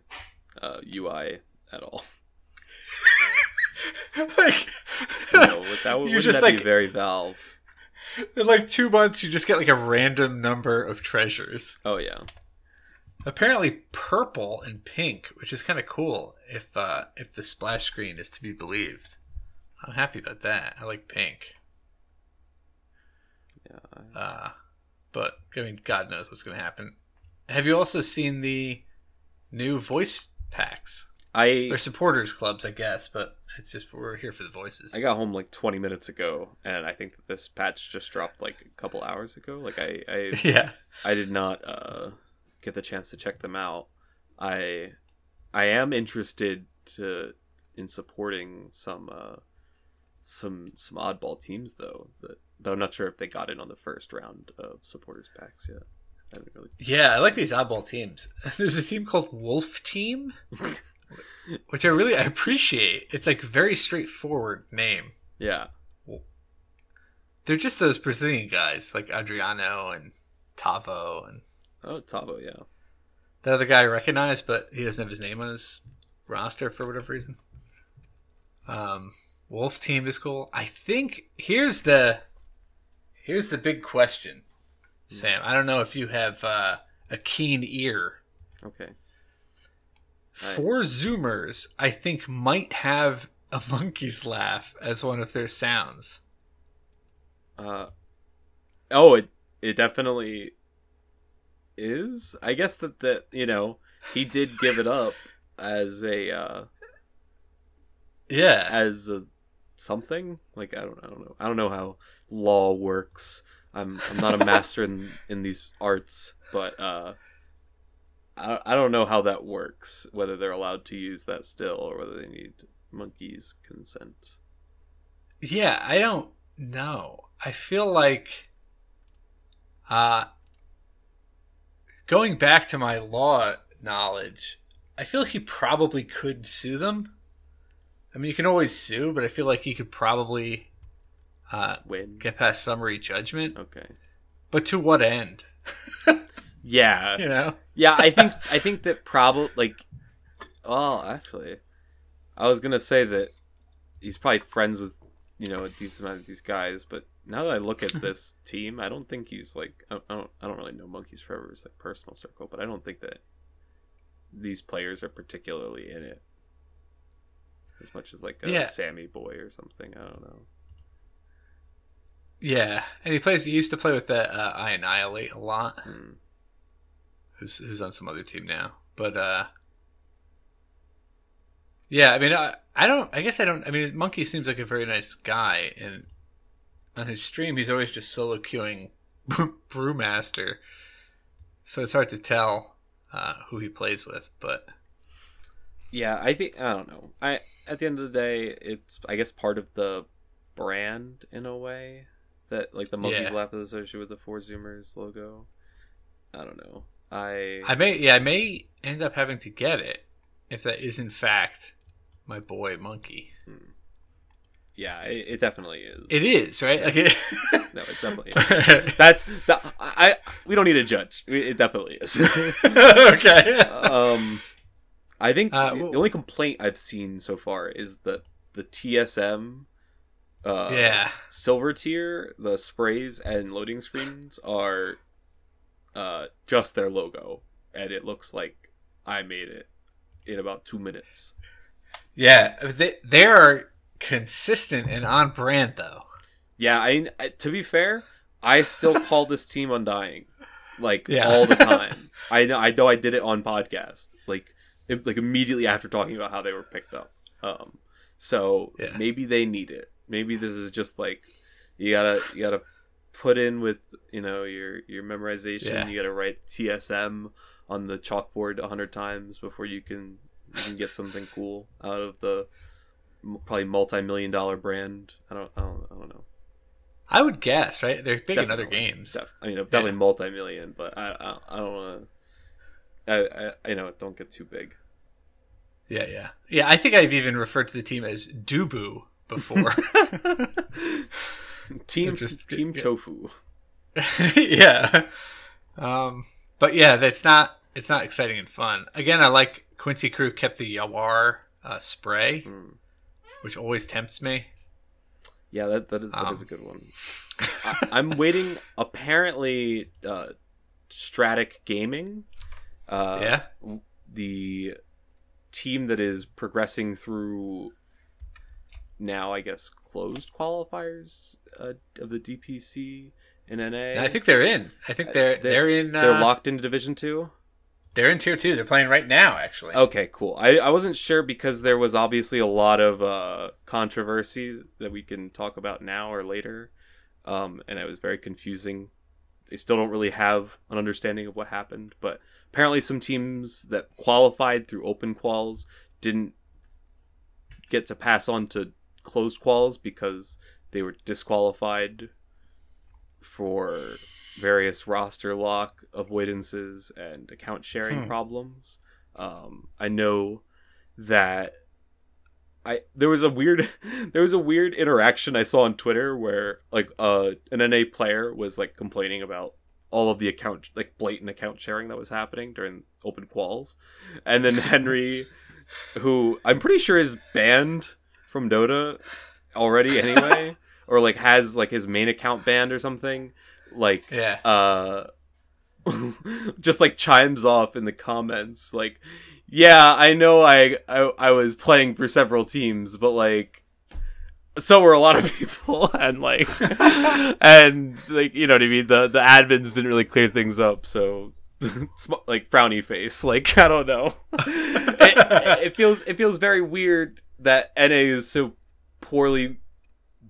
uh, U I at all? Like, no, that would just that like, be very Valve. In like two months, you just get like a random number of treasures. Oh yeah. Apparently, purple and pink, which is kind of cool. If uh, if the splash screen is to be believed, I'm happy about that. I like pink. Yeah. Uh, but I mean, God knows what's going to happen. Have you also seen the new voice packs? I or supporters clubs, I guess, but it's just we're here for the voices. I got home like twenty minutes ago, and I think that this patch just dropped like a couple hours ago. Like I, I yeah, I did not uh, get the chance to check them out. I, I am interested to in supporting some uh, some some oddball teams though that. But I'm not sure if they got in on the first round of supporters packs yet. I haven't really... Yeah, I like these oddball teams. There's a team called Wolf Team, which I really I appreciate. It's like very straightforward name. Yeah. They're just those Brazilian guys like Adriano and Tavo. And oh, Tavo, yeah. That other guy I recognize, but he doesn't have his name on his roster for whatever reason. Um, Wolf Team is cool. I think here's the... Here's the big question, Sam. I don't know if you have uh, a keen ear. Okay. Four right. Zoomers, I think, might have a monkey's laugh as one of their sounds. Uh, oh, it it definitely is. I guess that, that you know, he did give it up as a... Uh, yeah. As a... something like I don't I don't know I don't know how law works. I'm I'm not a master in in these arts, but uh, I I don't know how that works. Whether they're allowed to use that still, or whether they need monkeys' consent. Yeah, I don't know. I feel like, uh, going back to my law knowledge, I feel he probably could sue them. I mean, you can always sue, but I feel like you could probably uh, win, get past summary judgment. Okay, but to what end? Yeah, you know. Yeah, I think I think that probably like, oh, actually, I was gonna say that he's probably friends with you know a decent amount of these guys, but now that I look at this team, I don't think he's like I don't I don't really know Monkeys Forever's like personal circle, but I don't think that these players are particularly in it. As much as like a yeah. Sammy boy or something, I don't know. Yeah, and he plays. He used to play with that uh, I Annihilate a lot. Hmm. Who's who's on some other team now? But uh, yeah, I mean, I, I don't. I guess I don't. I mean, Monkey seems like a very nice guy, and on his stream, he's always just solo queuing Brewmaster, so it's hard to tell uh, who he plays with, but. yeah, I think I don't know. I at the end of the day, it's I guess part of the brand in a way that like the monkey's yeah. lap is associated with the Four Zoomers logo. I don't know. I I may yeah I may end up having to get it if that is in fact my boy Monkey. Hmm. Yeah, it, it definitely is. It is, right? Yeah. Like it... no, it definitely is. That's the, I. We don't need to judge. It definitely is. Okay. Um, I think uh, the, the only complaint I've seen so far is that the T S M, uh, yeah, silver tier, the sprays and loading screens are, uh, just their logo, and it looks like I made it in about two minutes. Yeah, they they are. Consistent and on brand, though. Yeah, I mean, to be fair, I still call this team Undying, like yeah. all the time. I know, I know, I did it on podcast, like it, like immediately after talking about how they were picked up. Um, so yeah. maybe they need it. Maybe this is just like you gotta you gotta put in with you know your your memorization. Yeah. You gotta write T S M on the chalkboard a hundred times before you can you can get something cool out of the. Probably multi-million dollar brand. I don't, I don't. I don't know. I would guess, right? They're big definitely, in other games. Def, I mean, they're definitely yeah. multi-million, but I, I, I don't want to. I, I, you know, don't get too big. Yeah, yeah, yeah. I think I've even referred to the team as Dubu before. team, just, team yeah. Tofu. yeah. Um. But yeah, that's not. It's not exciting and fun. Again, I like Quincy Crew kept the Yawar uh, spray. Mm. Which always tempts me. Yeah, that that is, that um. is a good one. I, I'm waiting. Apparently, uh, Stratic Gaming, uh, yeah, the team that is progressing through now, I guess, closed qualifiers uh, of the D P C and N A. And I think they're in. I think they're they're, they're in. Uh, they're locked into Division Two. They're in tier two. They're playing right now, actually. Okay, cool. I, I wasn't sure because there was obviously a lot of uh, controversy that we can talk about now or later. Um, and it was very confusing. They still don't really have an understanding of what happened. But apparently some teams that qualified through open quals didn't get to pass on to closed quals because they were disqualified for... various roster lock avoidances and account sharing hmm. problems. Um, I know that I there was a weird there was a weird interaction I saw on Twitter where like uh, an N A player was like complaining about all of the account like blatant account sharing that was happening during open quals, and then Henry, who I'm pretty sure is banned from Dota already anyway, or like has like his main account banned or something. Like, yeah. uh, just like chimes off in the comments, like, yeah, I know I, I I was playing for several teams, but like, so were a lot of people, and like, and like, you know what I mean? The the admins didn't really clear things up, so like frowny face, like I don't know. it, it feels it feels very weird that N A is so poorly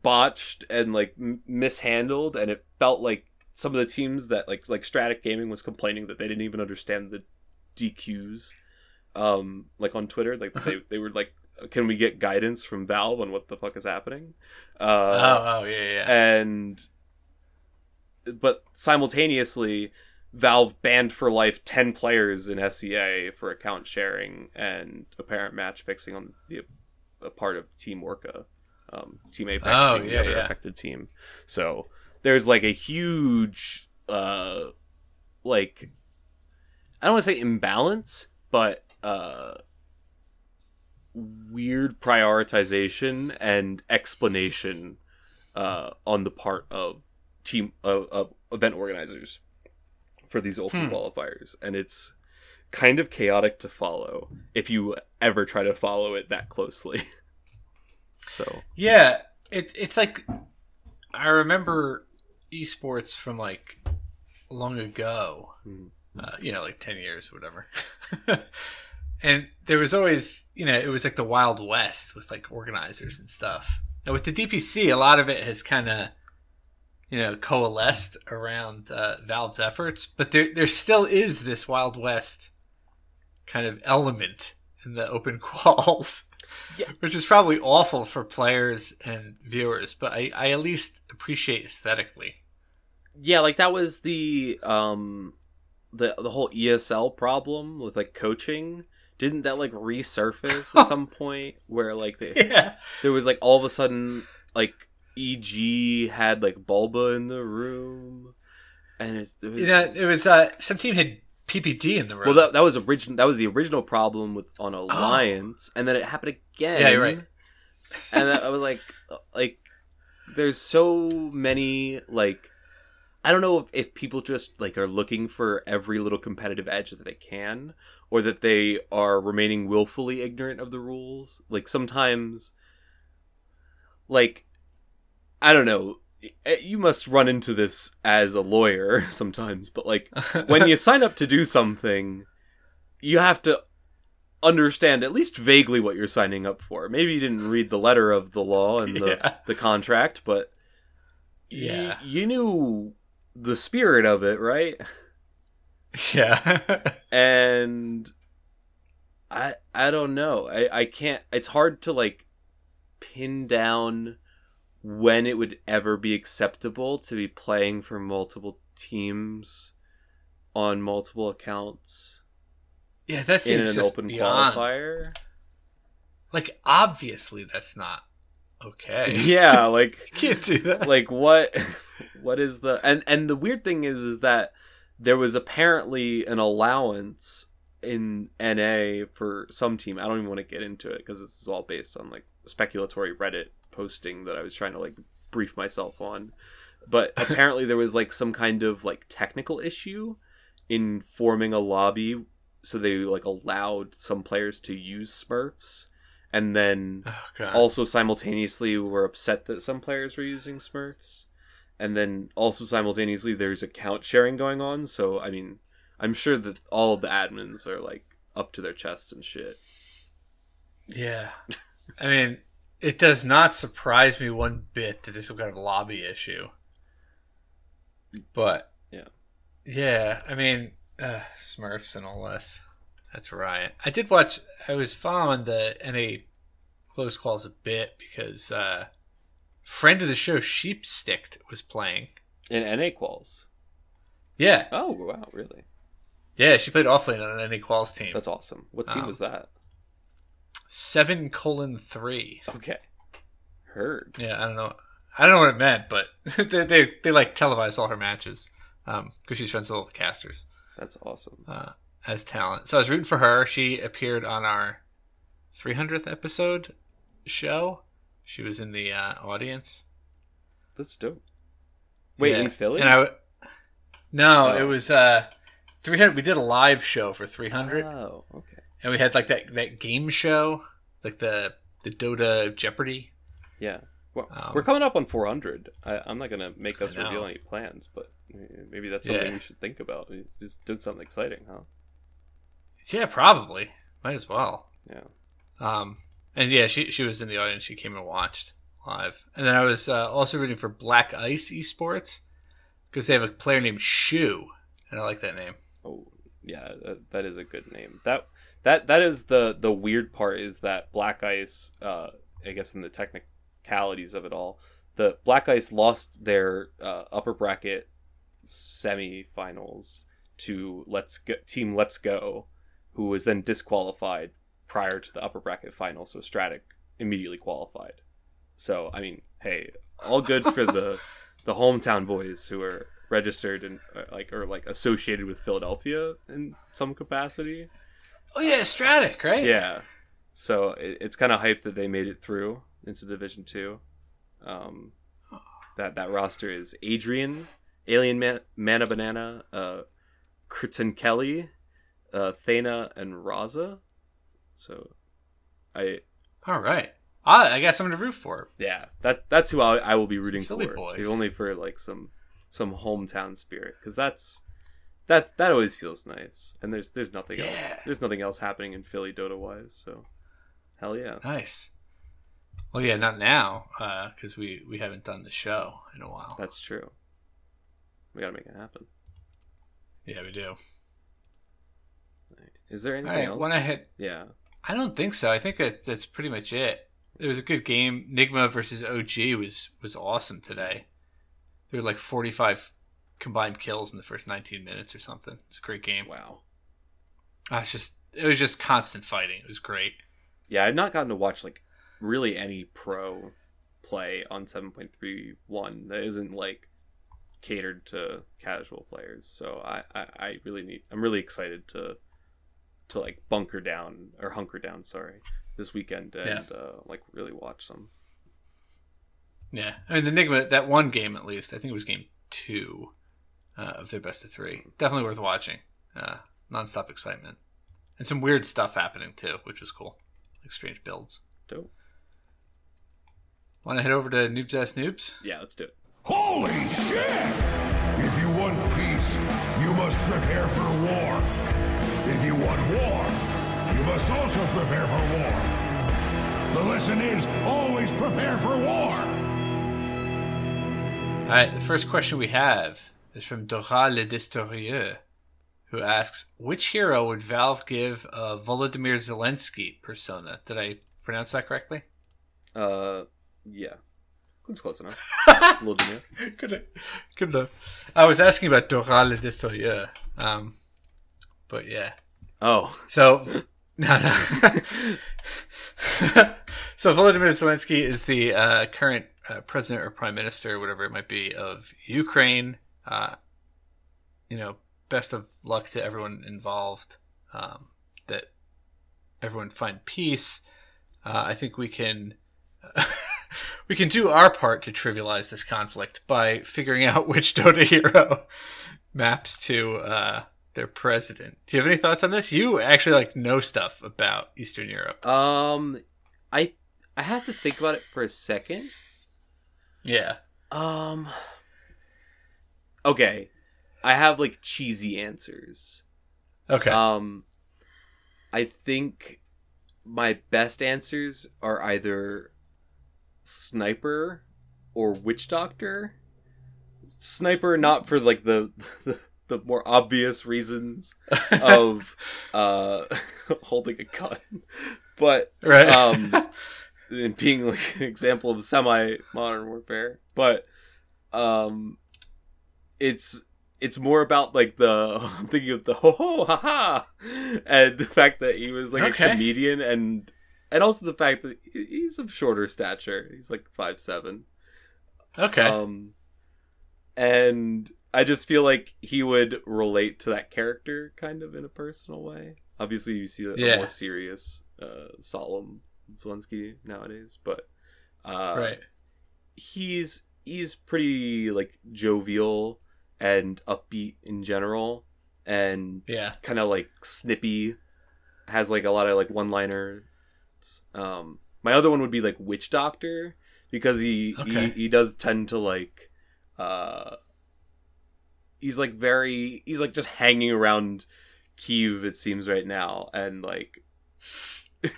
botched and like m- mishandled, and it felt like some of the teams that like like Stratic Gaming was complaining that they didn't even understand the D Qs, um, like on Twitter, like they they were like, can we get guidance from Valve on what the fuck is happening? Uh, oh, oh yeah, yeah. And but simultaneously, Valve banned for life ten players in S E A for account sharing and apparent match fixing on the a part of Team Orca. Um, team Apex oh, being yeah, the other yeah. affected team. So there's like a huge uh, like I don't want to say imbalance, but uh, weird prioritization and explanation uh, on the part of team of, of event organizers for these open hmm. qualifiers, and it's kind of chaotic to follow if you ever try to follow it that closely. So yeah, it it's like I remember esports from like long ago, mm-hmm. uh, you know, like ten years or whatever. And there was always, you know, it was like the Wild West with like organizers and stuff. Now with the D P C, a lot of it has kind of, you know, coalesced around uh, Valve's efforts, but there there still is this Wild West kind of element in the open quals, yeah. Which is probably awful for players and viewers, but I, I at least appreciate aesthetically. Yeah, like that was the um, the the whole E S L problem with like coaching. Didn't that like resurface at some point where like the, yeah. there was like all of a sudden like E G had like Bulba in the room, and it, it was you know, it was uh, some team had P P D in the room. Well, that, that was original. That was the original problem with on Alliance, oh. and then it happened again. Yeah, you're right. And I was like, like there's so many like. I don't know if, if people just like are looking for every little competitive edge that they can, or that they are remaining willfully ignorant of the rules. Like sometimes, like, I don't know, you must run into this as a lawyer sometimes, but like when you sign up to do something, you have to understand at least vaguely what you're signing up for. Maybe you didn't read the letter of the law and the, yeah. the contract, but yeah, y- you knew the spirit of it, right? Yeah. And I I don't know. I, I can't... It's hard to, like, pin down when it would ever be acceptable to be playing for multiple teams on multiple accounts. Yeah, that seems in an just open beyond. Qualifier. Like, obviously that's not okay. Yeah, like... You can't do that. Like, what... What is the... And, and the weird thing is, is that there was apparently an allowance in N A for some team. I don't even want to get into it because this is all based on like speculatory Reddit posting that I was trying to like brief myself on. But apparently there was like some kind of like technical issue in forming a lobby. So they like allowed some players to use Smurfs. And then oh, God. also simultaneously were upset that some players were using Smurfs. And then also simultaneously there's account sharing going on. So, I mean, I'm sure that all of the admins are like up to their chest and shit. Yeah. I mean, it does not surprise me one bit that this is some kind of lobby issue. But, yeah. Yeah. I mean, uh, Smurfs and all this. That's right. I did watch, I was following the N A close calls a bit because, uh, friend of the show, Sheepsticked, was playing. In N A Quals? Yeah. Oh, wow, really? Yeah, she played offlane on an N A Quals team. That's awesome. What team um, was that? seven colon three. Okay. Heard. Yeah, I don't know. I don't know what it meant, but they, they, they like, televised all her matches because um, she's friends with all the casters. That's awesome. Uh, as talent. So I was rooting for her. She appeared on our three hundredth episode show. She was in the uh, audience. That's dope. Wait, yeah. In Philly? And I w- no, oh. It was uh, three hundred. We did a live show for three hundred. Oh, okay. And we had like that, that game show, like the the Dota Jeopardy. Yeah. Well, um, we're coming up on four hundred. I, I'm not going to make us reveal any plans, but maybe that's something yeah. we should think about. We just did something exciting, huh? Yeah, probably. Might as well. Yeah. Um. And yeah, she she was in the audience. She came and watched live. And then I was uh, also rooting for Black Ice Esports because they have a player named Shu, and I like that name. Oh yeah, that, that is a good name. That that that is the, the weird part is that Black Ice, uh, I guess in the technicalities of it all, the Black Ice lost their uh, upper bracket semifinals to Let's Go, Team Let's Go, who was then disqualified prior to the upper bracket final, so Stratic immediately qualified. So, I mean, hey, all good for the the hometown boys who are registered and uh, like or like associated with Philadelphia in some capacity. Oh yeah, Stratic, right? Yeah. So it, it's kind of hyped that they made it through into Division Two. Um, that that roster is Adrian, Alien Man- Mana Banana, uh, Curtin Kelly, uh, Thana, and Raza. So, I. All right, I, I got someone to root for. Yeah, that that's who I, I will be rooting for. Boys. Only for like some some hometown spirit, because that's that that always feels nice. And there's there's nothing yeah. else. There's nothing else happening in Philly Dota wise. So, hell yeah, nice. Well, yeah, not now because uh, we we haven't done the show in a while. That's true. We gotta make it happen. Yeah, we do. Is there anything right, else? When I hit, yeah. I don't think so. I think that that's pretty much it. It was a good game. Nygma versus O G was, was awesome today. There were like forty-five combined kills in the first nineteen minutes or something. It's a great game. Wow. I was just, it was just constant fighting. It was great. Yeah, I've not gotten to watch like really any pro play on seven point three one that isn't like catered to casual players. So I, I, I really need, I'm really excited to to like bunker down or hunker down, sorry, this weekend and yeah. uh, like really watch some. Yeah, I mean the Nygma, that one game at least, I think it was game two uh, of their best of three. Definitely worth watching. Uh, nonstop excitement and some weird stuff happening too, which was cool, like strange builds. Dope. Want to head over to Noobs Ass Noobs? Yeah, let's do it. Holy shit! If you want peace, you must prepare for war. If you want war, you must also prepare for war. The lesson is always prepare for war. All right, the first question we have is from Dora Le Destorieux, who asks, which hero would Valve give a Volodymyr Zelensky persona? Did I pronounce that correctly? Uh, yeah. That's close enough. Volodymyr. Good, good enough. I was asking about Dora Le Destorieux, um, but yeah. Oh. So, no, no. So Volodymyr Zelensky is the uh, current Uh, president or prime minister, whatever it might be, of Ukraine. Uh, you know, best of luck to everyone involved. Um, that everyone find peace. Uh, I think we can uh, we can do our part to trivialize this conflict by figuring out which Dota hero maps to uh, their president. Do you have any thoughts on this? You actually like know stuff about Eastern Europe. Um, I I have to think about it for a second. Yeah. Um. Okay, I have like cheesy answers. Okay. Um, I think my best answers are either Sniper or Witch Doctor. Sniper, not for like the the, the more obvious reasons of uh holding a gun, but right. Um. And being like an example of semi-modern warfare, but um, it's it's more about like the I'm thinking of the ho ho ha ha, and the fact that he was like okay. a comedian, and and also the fact that he's of shorter stature. He's like five seven. Okay. Um, and I just feel like he would relate to that character kind of in a personal way. Obviously, you see a yeah. more serious, uh, solemn Zelensky nowadays, but uh right. he's he's pretty like jovial and upbeat in general, and yeah kind of like snippy, has like a lot of like one-liner. Um my other one would be like Witch Doctor, because he okay. he, he does tend to like uh he's like very he's like just hanging around Kyiv, it seems right now, and like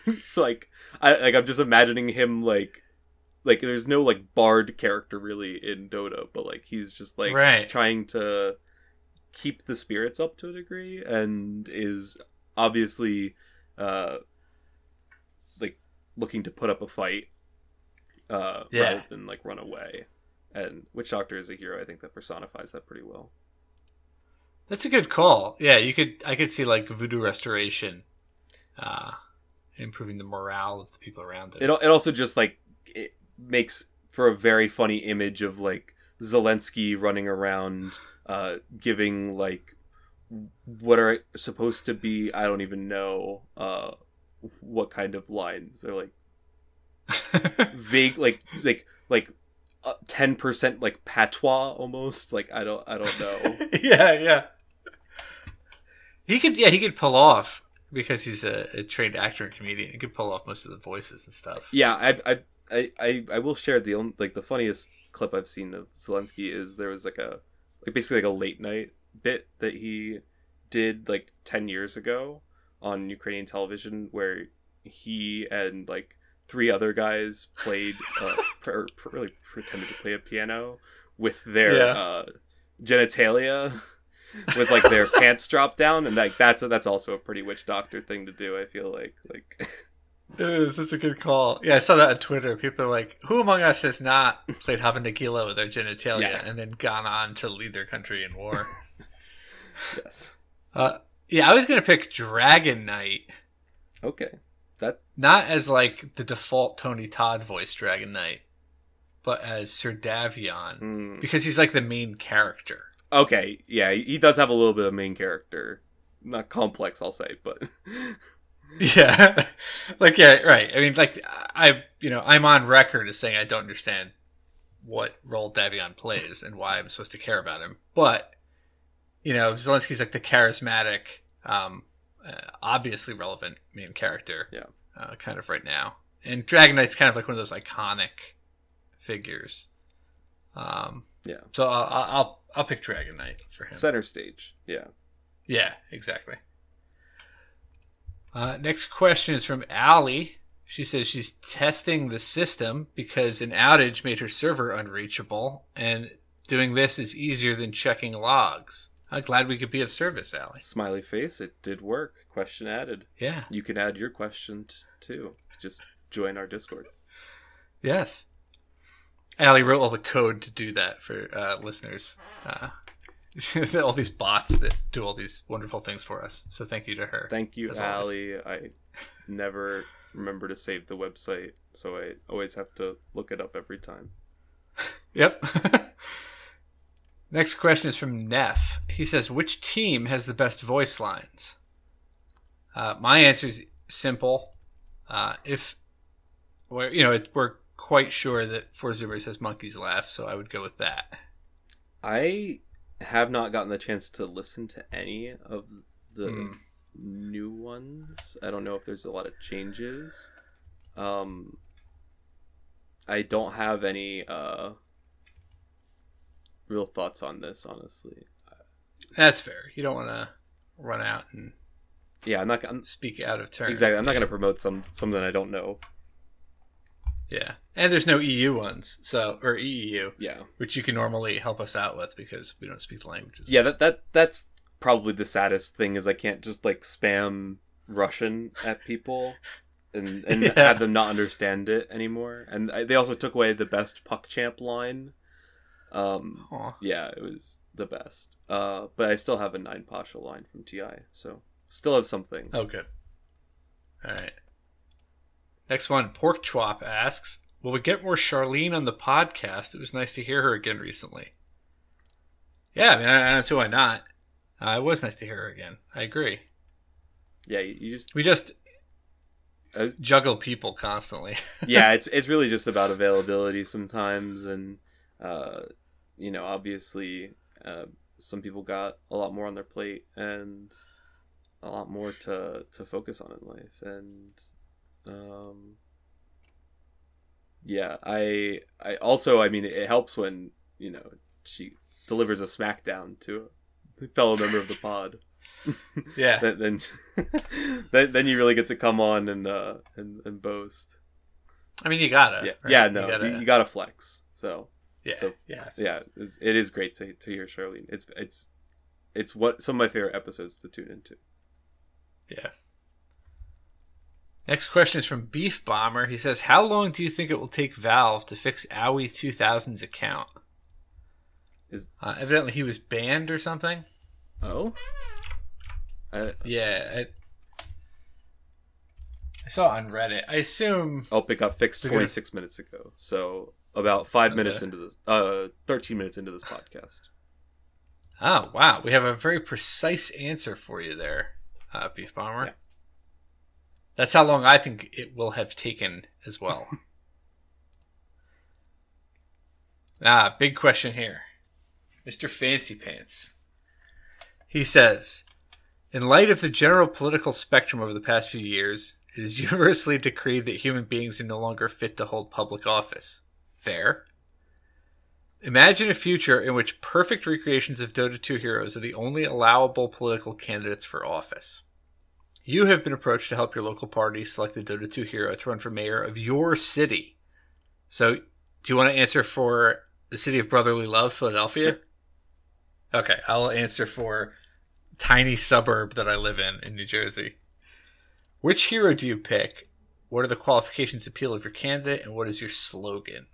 it's like I like I'm just imagining him like like there's no like bard character really in Dota, but like he's just like right. trying to keep the spirits up to a degree, and is obviously uh like looking to put up a fight uh yeah. rather than like run away. And Witch Doctor is a hero I think that personifies that pretty well. That's a good call. Yeah, you could I could see like Voodoo Restoration uh improving the morale of the people around it. It, it also just like it makes for a very funny image of like Zelensky running around, uh, giving like what are supposed to be I don't even know uh, what kind of lines. They're like vague, like like like ten percent like patois almost. Like I don't I don't know. yeah, yeah. He could yeah he could pull off. Because he's a, a trained actor and comedian, he could pull off most of the voices and stuff. Yeah, I I I I will share the only, like the funniest clip I've seen of Zelensky is there was like a like basically like a late night bit that he did like ten years ago on Ukrainian television, where he and like three other guys played uh, pr- pr- really pretended to play a piano with their yeah. uh, genitalia. with like their pants drop down, and like that's that's also a pretty Witch Doctor thing to do. I feel like like it is. That's a good call. Yeah, I saw that on Twitter. People are like, "Who among us has not played Havanagila with their genitalia yeah. and then gone on to lead their country in war?" Yes. Uh, yeah, I was gonna pick Dragon Knight. Okay. That not as like the default Tony Todd voice Dragon Knight, but as Sir Davion mm. because he's like the main character. Okay, yeah, he does have a little bit of main character, not complex, I'll say, but yeah, like yeah, right. I mean, like I, you know, I'm on record as saying I don't understand what role Davion plays and why I'm supposed to care about him, but you know, Zelensky's like the charismatic, um, uh, obviously relevant main character, yeah, uh, kind of right now, and Dragon Knight's kind of like one of those iconic figures, um, yeah. So I'll. I'll I'll pick Dragon Knight for him. Center stage, yeah. Yeah, exactly. Uh, next question is from Allie. She says she's testing the system because an outage made her server unreachable, and doing this is easier than checking logs. I'm glad we could be of service, Allie. Smiley face, it did work. Question added. Yeah. You can add your questions too. Just join our Discord. Yes. Allie wrote all the code to do that for uh, listeners. Uh, all these bots that do all these wonderful things for us. So thank you to her. Thank you, Allie. I never remember to save the website, so I always have to look it up every time. Yep. Next question is from Neff. He says, which team has the best voice lines? Uh, my answer is simple. Uh, if, we're, you know, it, we're... quite sure that For Zoomers has Monkey's Laugh, so I would go with that. I have not gotten the chance to listen to any of the mm. new ones. I don't know if there's a lot of changes. Um, I don't have any uh, real thoughts on this, honestly. That's fair. You don't want to run out and yeah, I'm not. I'm, speak out of turn. Exactly. I'm not going to promote some something I don't know. Yeah, and there's no E U ones, so or E E U, yeah, which you can normally help us out with because we don't speak the languages. Yeah, that that that's probably the saddest thing is I can't just like spam Russian at people and and yeah. have them not understand it anymore. And I, they also took away the best PuckChamp line. Um, Aww. Yeah, it was the best. Uh, but I still have a nine Pasha line from T I, so still have something. Oh, good. All right. Next one, Porkchwap asks, will we get more Charlene on the podcast? It was nice to hear her again recently. Yeah, I mean, I don't see why not. Uh, it was nice to hear her again. I agree. Yeah, you just... We just uh, juggle people constantly. Yeah, it's it's really just about availability sometimes. And, uh, you know, obviously, uh, some people got a lot more on their plate and a lot more to, to focus on in life. And... Um. Yeah, I. I also. I mean, it helps when you know she delivers a smackdown to a fellow member of the pod. Yeah. then, then, then you really get to come on and uh and, and boast. I mean, you gotta. Yeah. Right? Yeah no, you gotta, you, you gotta flex. So. Yeah. So, yeah. Yeah. It is, it is great to to hear Charlene. It's it's it's what some of my favorite episodes to tune into. Yeah. Next question is from Beef Bomber. He says, how long do you think it will take Valve to fix Owie two thousand's account? Is uh, evidently he was banned or something. Oh? I... Yeah. I... I saw on Reddit. I assume... I'll pick up fixed forty-six gonna... minutes ago. So about five okay. minutes into this... Uh, thirteen minutes into this podcast. Oh, wow. We have a very precise answer for you there, uh, Beef Bomber. Yeah. That's how long I think it will have taken as well. Ah, big question here. Mister Fancy Pants. He says, in light of the general political spectrum over the past few years, it is universally decreed that human beings are no longer fit to hold public office. Fair. Imagine a future in which perfect recreations of Dota two heroes are the only allowable political candidates for office. You have been approached to help your local party select the Dota two hero to run for mayor of your city. So, do you want to answer for the city of brotherly love, Philadelphia? Sure. Okay, I'll answer for tiny suburb that I live in in New Jersey. Which hero do you pick? What are the qualifications appeal of your candidate, and what is your slogan?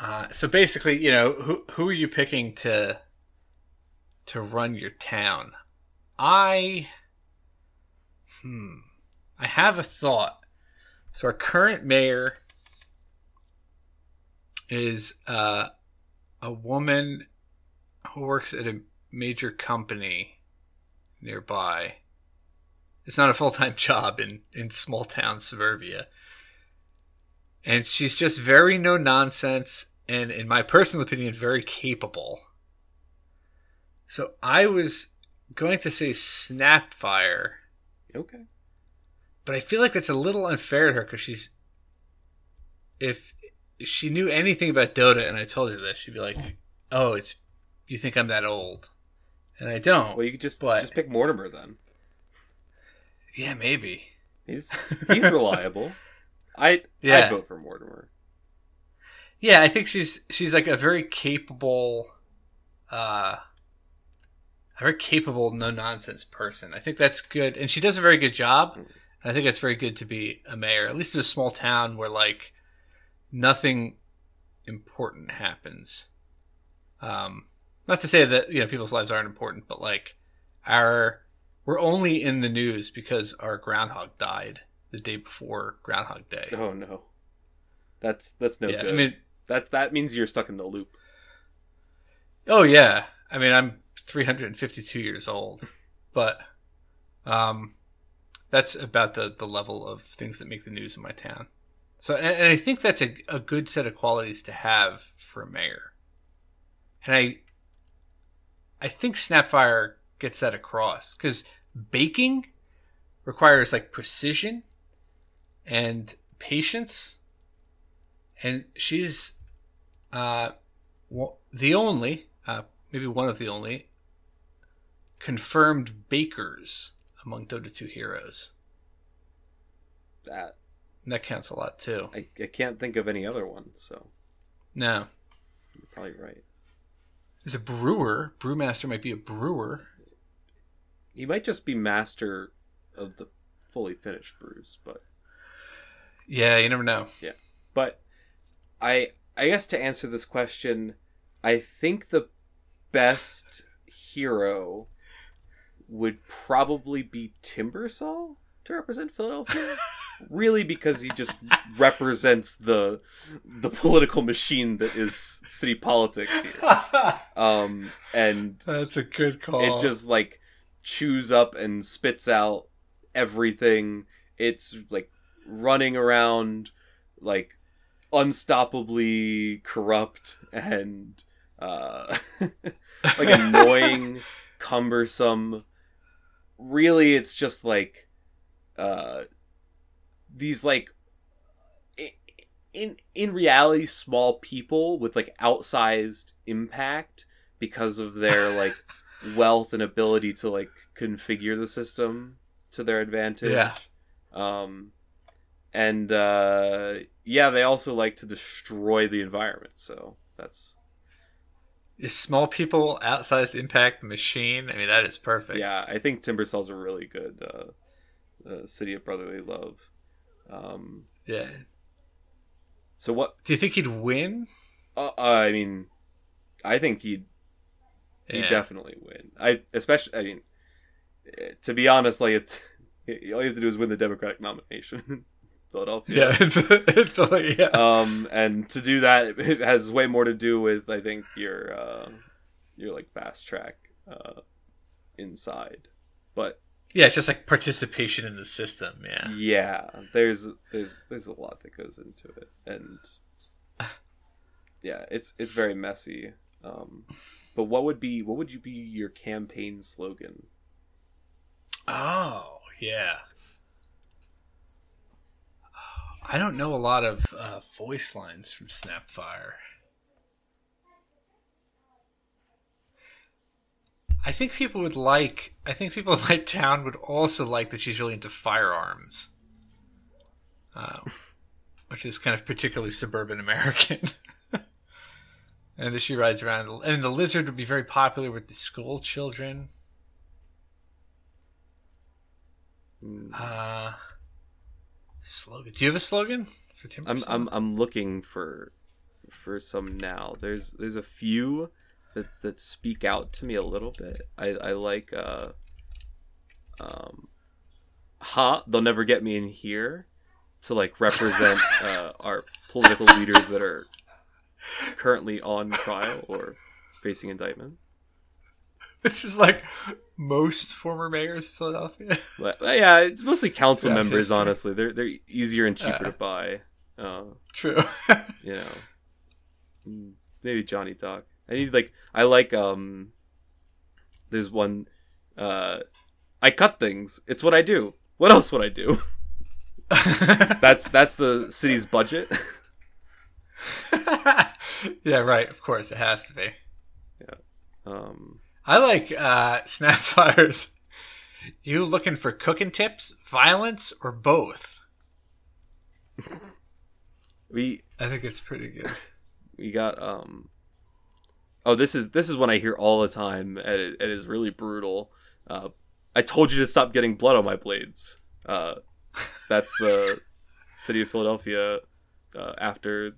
Uh, so basically, you know, who who are you picking to to run your town? I hmm, I have a thought. So our current mayor is uh, a woman who works at a major company nearby. It's not a full-time job in, in small-town suburbia. And she's just very no-nonsense and, in my personal opinion, very capable. So I was going to say Snapfire. Okay. But I feel like that's a little unfair to her because she's... If she knew anything about Dota and I told her this, she'd be like, oh, it's you think I'm that old. And I don't. Well, you could just, but, just pick Mortimer then. Yeah, maybe. He's, he's reliable. I yeah. I'd vote for Mortimer. Yeah, I think she's she's like a very capable, uh, a very capable no nonsense person. I think that's good, and she does a very good job. Mm. I think it's very good to be a mayor, at least in a small town where like nothing important happens. Um, not to say that you know people's lives aren't important, but like our we're only in the news because our groundhog died the day before Groundhog Day. Oh no, that's that's no yeah, good. I mean, that that means you're stuck in the loop. Oh yeah, I mean I'm three hundred fifty-two years old, but um, that's about the, the level of things that make the news in my town. So, and, and I think that's a a good set of qualities to have for a mayor, and I I think Snapfire gets that across because baking requires like precision and patience, and she's uh, the only, uh, maybe one of the only, confirmed bakers among Dota two heroes. That and that counts a lot too. I, I can't think of any other one, so no, you're probably right. There's a brewer. Brewmaster might be a brewer. He might just be master of the fully finished brews, but. Yeah, you never know. Yeah. But I I guess to answer this question, I think the best hero would probably be Timbersaw to represent Philadelphia. Really, because he just represents the the political machine that is city politics here. Um, and that's a good call. It just like chews up and spits out everything. It's like running around like unstoppably corrupt and uh like annoying, cumbersome. Really, it's just like uh these like in in reality small people with like outsized impact because of their like wealth and ability to like configure the system to their advantage. Yeah. Um, and uh, yeah, they also like to destroy the environment. So that's. Is small people outsized impact machine? I mean, that is perfect. Yeah, I think Timbersaw's a really good uh, uh, city of brotherly love. Um, yeah. So what? Do you think he'd win? Uh, uh, I mean, I think he'd, he'd yeah. definitely win. I especially, I mean, to be honest, like it's all you have to do is win the Democratic nomination in Philadelphia. Yeah, it's like, yeah. Um, and to do that, it has way more to do with I think your uh, your like fast track uh, inside, but yeah, it's just like participation in the system. Yeah, yeah. There's there's there's a lot that goes into it, and yeah, it's it's very messy. Um, but what would be what would you be your campaign slogan? Oh, yeah. I don't know a lot of uh, voice lines from Snapfire. I think people would like... I think people in my town would also like that she's really into firearms. Uh, which is kind of particularly suburban American. And then she rides around. And the lizard would be very popular with the school children. Uh, slogan. Do you have a slogan for Timber? I'm I'm I'm looking for for some now. There's there's a few that's that speak out to me a little bit. I I like uh um ha, they'll never get me in here, to like represent uh, our political leaders that are currently on trial or facing indictment. This is like most former mayors of Philadelphia. But, yeah, it's mostly council yeah, members. History. Honestly, they're they're easier and cheaper uh, to buy. Uh, true. You know, maybe Johnny Doc. I need like I like um. There's one. Uh, I cut things. It's what I do. What else would I do? that's that's the city's budget. Yeah, right. Of course, it has to be. Yeah. Um. I like uh, Snapfires. You looking for cooking tips, violence, or both? we, I think it's pretty good. We got um. Oh, this is this is one I hear all the time, and it, it is really brutal. Uh, I told you to stop getting blood on my blades. Uh, that's the city of Philadelphia uh, after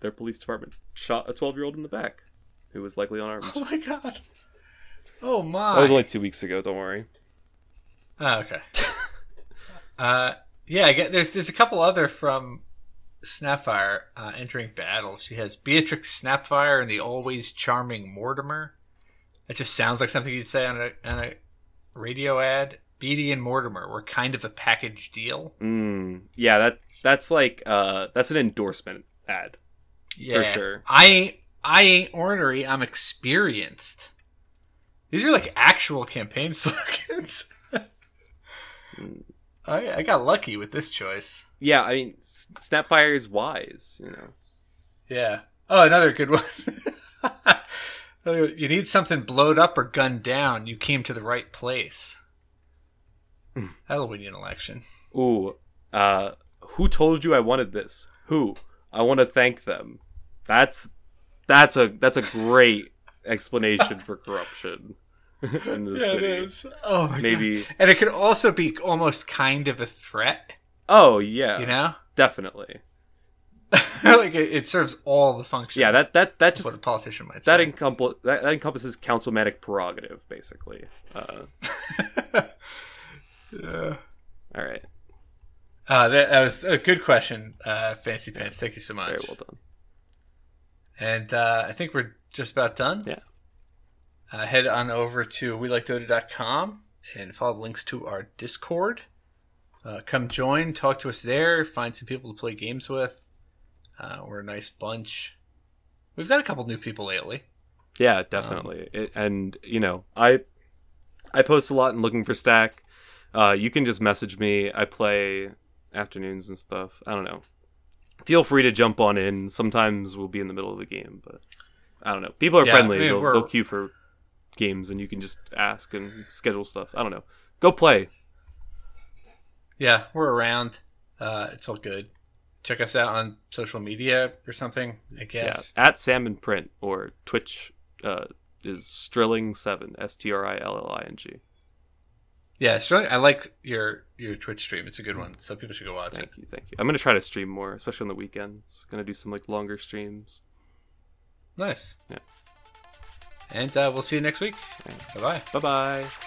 their police department shot a twelve-year-old in the back, who was likely unarmed. Oh my god. Oh my! That was like two weeks ago. Don't worry. Oh, okay. uh, yeah, I get, there's there's a couple other from Snapfire uh, entering battle. She has Beatrix Snapfire and the always charming Mortimer. That just sounds like something you'd say on a on a radio ad. Beatty and Mortimer were kind of a package deal. Mm, yeah, that that's like uh, that's an endorsement ad. Yeah, for sure. I ain't I ain't ornery. I'm experienced. These are like actual campaign slogans. I I got lucky with this choice. Yeah, I mean, Snapfire is wise, you know. Yeah. Oh, another good one. You need something blowed up or gunned down. You came to the right place. That'll win you an election. Ooh. Uh, who told you I wanted this? Who? I want to thank them. That's that's a that's a great explanation for corruption in this yeah, city. It is. Oh my Maybe. God. And it could also be almost kind of a threat. Oh yeah. You know? Definitely. Like it, it serves all the functions. Yeah, that that, that just what a politician might that say. Encom- that that encompasses councilmatic prerogative, basically. Uh yeah. All right. Uh that, that was a good question, uh Fancy Pants. Yes. Thank you so much. Very well done. And uh, I think we're just about done. Yeah. Uh, head on over to we like dota dot com and follow the links to our Discord. Uh, come join, talk to us there, find some people to play games with. Uh, we're a nice bunch. We've got a couple new people lately. Yeah, definitely. Um, it, and, you know, I I post a lot in Looking for Stack. Uh, you can just message me. I play afternoons and stuff. I don't know. Feel free to jump on in. Sometimes we'll be in the middle of the game, but I don't know. People are yeah, friendly. I mean, they'll, they'll queue for games, and you can just ask and schedule stuff. I don't know. Go play. Yeah, we're around. Uh, it's all good. Check us out on social media or something, I guess. Yeah, at Salmon Print or Twitch uh, is Strilling seven, S T R I L L I N G. Yeah, I like your, your Twitch stream. It's a good one, so people should go watch thank it. Thank you, thank you. I'm going to try to stream more, especially on the weekends. Going to do some like longer streams. Nice. Yeah. And uh, we'll see you next week. Right. Bye-bye. Bye-bye.